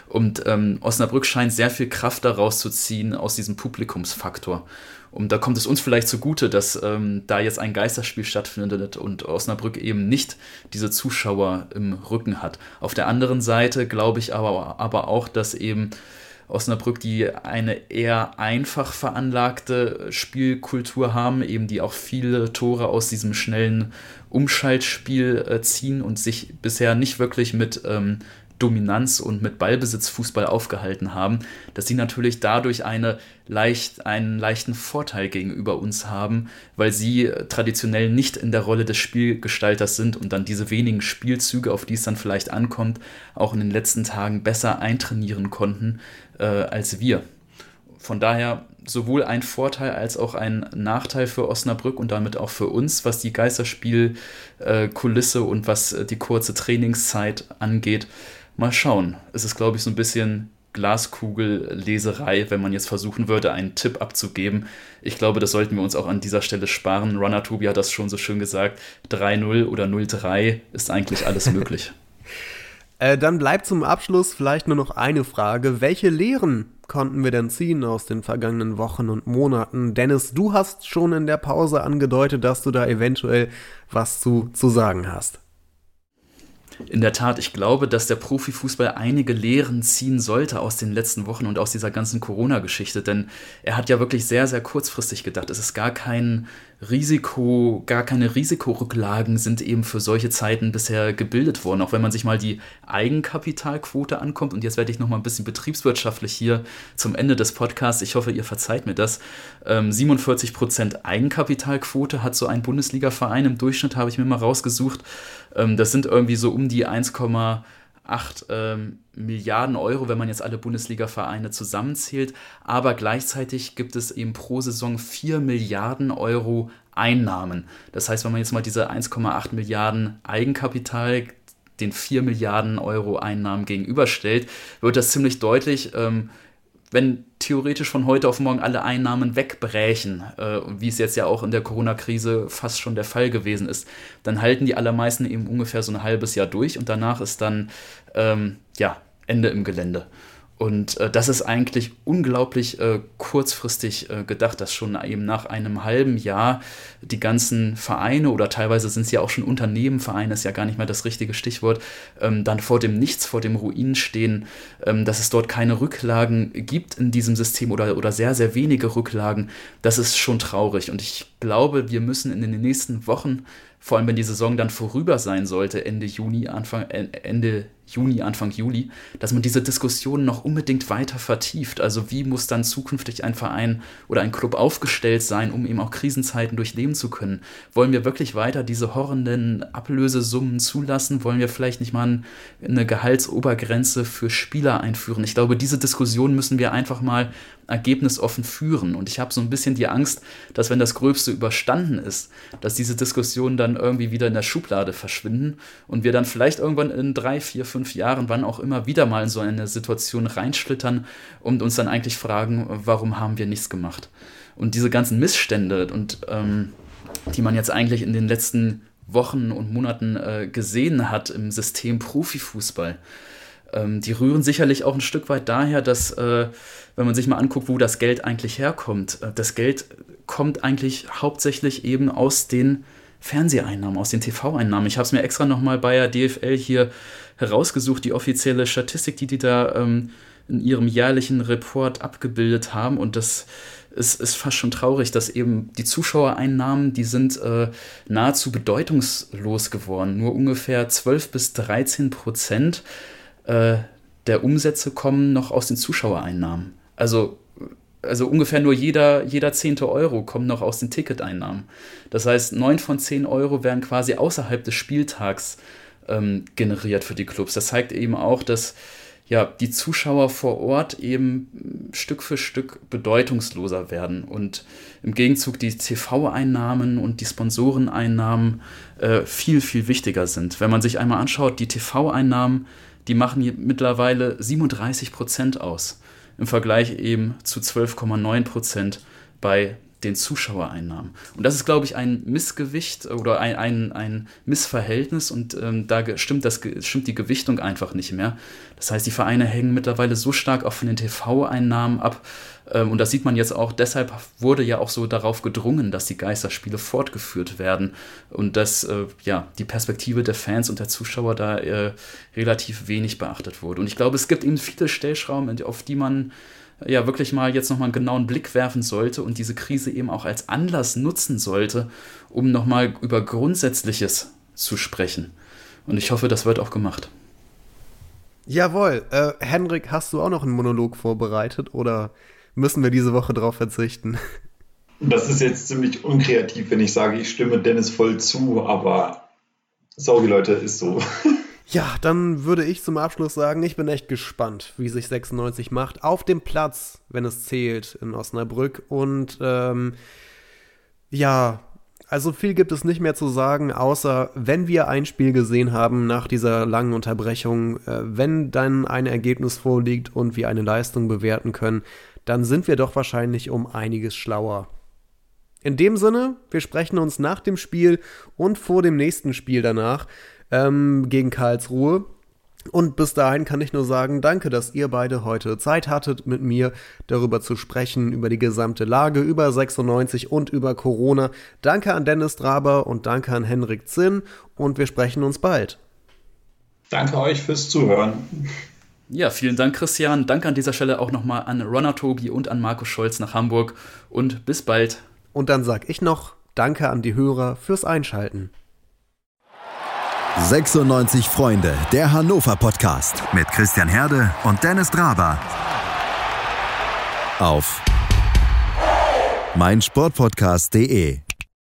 Und ähm, Osnabrück scheint sehr viel Kraft daraus zu ziehen, aus diesem Publikumsfaktor. Und da kommt es uns vielleicht zugute, dass ähm, da jetzt ein Geisterspiel stattfindet und Osnabrück eben nicht diese Zuschauer im Rücken hat. Auf der anderen Seite glaube ich aber, aber auch, dass eben Osnabrück, die eine eher einfach veranlagte Spielkultur haben, eben die auch viele Tore aus diesem schnellen Umschaltspiel äh, ziehen und sich bisher nicht wirklich mit ähm, Dominanz und mit Ballbesitzfußball aufgehalten haben, dass sie natürlich dadurch eine leicht, einen leichten Vorteil gegenüber uns haben, weil sie traditionell nicht in der Rolle des Spielgestalters sind und dann diese wenigen Spielzüge, auf die es dann vielleicht ankommt, auch in den letzten Tagen besser eintrainieren konnten äh, als wir. Von daher sowohl ein Vorteil als auch ein Nachteil für Osnabrück und damit auch für uns, was die Geisterspielkulisse und was die kurze Trainingszeit angeht. Mal schauen. Es ist, glaube ich, so ein bisschen Glaskugelleserei, wenn man jetzt versuchen würde, einen Tipp abzugeben. Ich glaube, das sollten wir uns auch an dieser Stelle sparen. Runner Tobi hat das schon so schön gesagt. drei null oder null drei ist eigentlich alles möglich. äh, dann bleibt zum Abschluss vielleicht nur noch eine Frage. Welche Lehren konnten wir denn ziehen aus den vergangenen Wochen und Monaten? Dennis, du hast schon in der Pause angedeutet, dass du da eventuell was zu, zu sagen hast. In der Tat, ich glaube, dass der Profifußball einige Lehren ziehen sollte aus den letzten Wochen und aus dieser ganzen Corona-Geschichte, denn er hat ja wirklich sehr, sehr kurzfristig gedacht. Es ist gar kein Risiko, gar keine Risikorücklagen sind eben für solche Zeiten bisher gebildet worden. Auch wenn man sich mal die Eigenkapitalquote ankommt, und jetzt werde ich noch mal ein bisschen betriebswirtschaftlich hier zum Ende des Podcasts, ich hoffe, ihr verzeiht mir das, siebenundvierzig Prozent Eigenkapitalquote hat so ein Bundesliga-Verein im Durchschnitt, habe ich mir mal rausgesucht. Das sind irgendwie so um die eins Komma acht ähm, Milliarden Euro, wenn man jetzt alle Bundesliga-Vereine zusammenzählt. Aber gleichzeitig gibt es eben pro Saison vier Milliarden Euro Einnahmen. Das heißt, wenn man jetzt mal diese eins Komma acht Milliarden Eigenkapital den vier Milliarden Euro Einnahmen gegenüberstellt, wird das ziemlich deutlich, ähm, wenn theoretisch von heute auf morgen alle Einnahmen wegbrechen, äh, wie es jetzt ja auch in der Corona-Krise fast schon der Fall gewesen ist, dann halten die allermeisten eben ungefähr so ein halbes Jahr durch und danach ist dann ähm, ja, Ende im Gelände. Und äh, das ist eigentlich unglaublich äh, kurzfristig äh, gedacht, dass schon eben nach einem halben Jahr die ganzen Vereine oder teilweise sind es ja auch schon Unternehmen, Vereine ist ja gar nicht mehr das richtige Stichwort, ähm, dann vor dem Nichts, vor dem Ruin stehen, ähm, dass es dort keine Rücklagen gibt in diesem System oder, oder sehr, sehr wenige Rücklagen. Das ist schon traurig und ich glaube, wir müssen in den nächsten Wochen, vor allem wenn die Saison dann vorüber sein sollte, Ende Juni, Anfang, Ende Juni, Anfang Juli, dass man diese Diskussion noch unbedingt weiter vertieft. Also wie muss dann zukünftig ein Verein oder ein Club aufgestellt sein, um eben auch Krisenzeiten durchleben zu können? Wollen wir wirklich weiter diese horrenden Ablösesummen zulassen? Wollen wir vielleicht nicht mal eine Gehaltsobergrenze für Spieler einführen? Ich glaube, diese Diskussion müssen wir einfach mal ergebnisoffen führen. Und ich habe so ein bisschen die Angst, dass wenn das Gröbste überstanden ist, dass diese Diskussionen dann irgendwie wieder in der Schublade verschwinden und wir dann vielleicht irgendwann in drei, vier, fünf Jahren, wann auch immer, wieder mal in so eine Situation reinschlittern und uns dann eigentlich fragen, warum haben wir nichts gemacht? Und diese ganzen Missstände, und ähm, die man jetzt eigentlich in den letzten Wochen und Monaten äh, gesehen hat im System Profifußball, ähm, die rühren sicherlich auch ein Stück weit daher, dass äh, wenn man sich mal anguckt, wo das Geld eigentlich herkommt. Das Geld kommt eigentlich hauptsächlich eben aus den Fernseheinnahmen, aus den T V-Einnahmen. Ich habe es mir extra nochmal bei der D F L hier herausgesucht, die offizielle Statistik, die die da ähm, in ihrem jährlichen Report abgebildet haben. Und das ist, ist fast schon traurig, dass eben die Zuschauereinnahmen, die sind äh, nahezu bedeutungslos geworden. Nur ungefähr zwölf bis dreizehn Prozent äh, der Umsätze kommen noch aus den Zuschauereinnahmen. Also also ungefähr nur jeder, jeder zehnte Euro kommt noch aus den Ticketeinnahmen. Das heißt, neun von zehn Euro werden quasi außerhalb des Spieltags ähm, generiert für die Clubs. Das zeigt eben auch, dass ja, die Zuschauer vor Ort eben Stück für Stück bedeutungsloser werden und im Gegenzug die T V-Einnahmen und die Sponsoreneinnahmen äh, viel, viel wichtiger sind. Wenn man sich einmal anschaut, die T V-Einnahmen, die machen hier mittlerweile siebenunddreißig Prozent aus, im Vergleich eben zu zwölf Komma neun Prozent bei den Zuschauereinnahmen. Und das ist, glaube ich, ein Missgewicht oder ein, ein, ein Missverhältnis und ähm, da stimmt, das, stimmt die Gewichtung einfach nicht mehr. Das heißt, die Vereine hängen mittlerweile so stark auch von den T V-Einnahmen ab ähm, und das sieht man jetzt auch, deshalb wurde ja auch so darauf gedrungen, dass die Geisterspiele fortgeführt werden und dass äh, ja, die Perspektive der Fans und der Zuschauer da äh, relativ wenig beachtet wurde. Und ich glaube, es gibt eben viele Stellschrauben, auf die man ja wirklich mal jetzt nochmal einen genauen Blick werfen sollte und diese Krise eben auch als Anlass nutzen sollte, um nochmal über Grundsätzliches zu sprechen. Und ich hoffe, das wird auch gemacht. Jawohl. Äh, Henrik, hast du auch noch einen Monolog vorbereitet oder müssen wir diese Woche darauf verzichten? Das ist jetzt ziemlich unkreativ, wenn ich sage, ich stimme Dennis voll zu, aber sorry Leute, ist so. Ja, dann würde ich zum Abschluss sagen, ich bin echt gespannt, wie sich sechsundneunzig macht. Auf dem Platz, wenn es zählt, in Osnabrück. Und ähm, ja, also viel gibt es nicht mehr zu sagen, außer wenn wir ein Spiel gesehen haben nach dieser langen Unterbrechung, äh, wenn dann ein Ergebnis vorliegt und wir eine Leistung bewerten können, dann sind wir doch wahrscheinlich um einiges schlauer. In dem Sinne, wir sprechen uns nach dem Spiel und vor dem nächsten Spiel danach. Ähm, gegen Karlsruhe. Und bis dahin kann ich nur sagen, danke, dass ihr beide heute Zeit hattet, mit mir darüber zu sprechen, über die gesamte Lage, über sechsundneunzig und über Corona. Danke an Dennis Draber und danke an Henrik Zinn und wir sprechen uns bald. Danke euch fürs Zuhören. Ja, vielen Dank, Christian. Danke an dieser Stelle auch nochmal an Runner Tobi und an Markus Scholz nach Hamburg und bis bald. Und dann sag ich noch, danke an die Hörer fürs Einschalten. sechsundneunzig Freunde, der Hannover Podcast mit Christian Herde und Dennis Draber auf meinsportpodcast punkt de.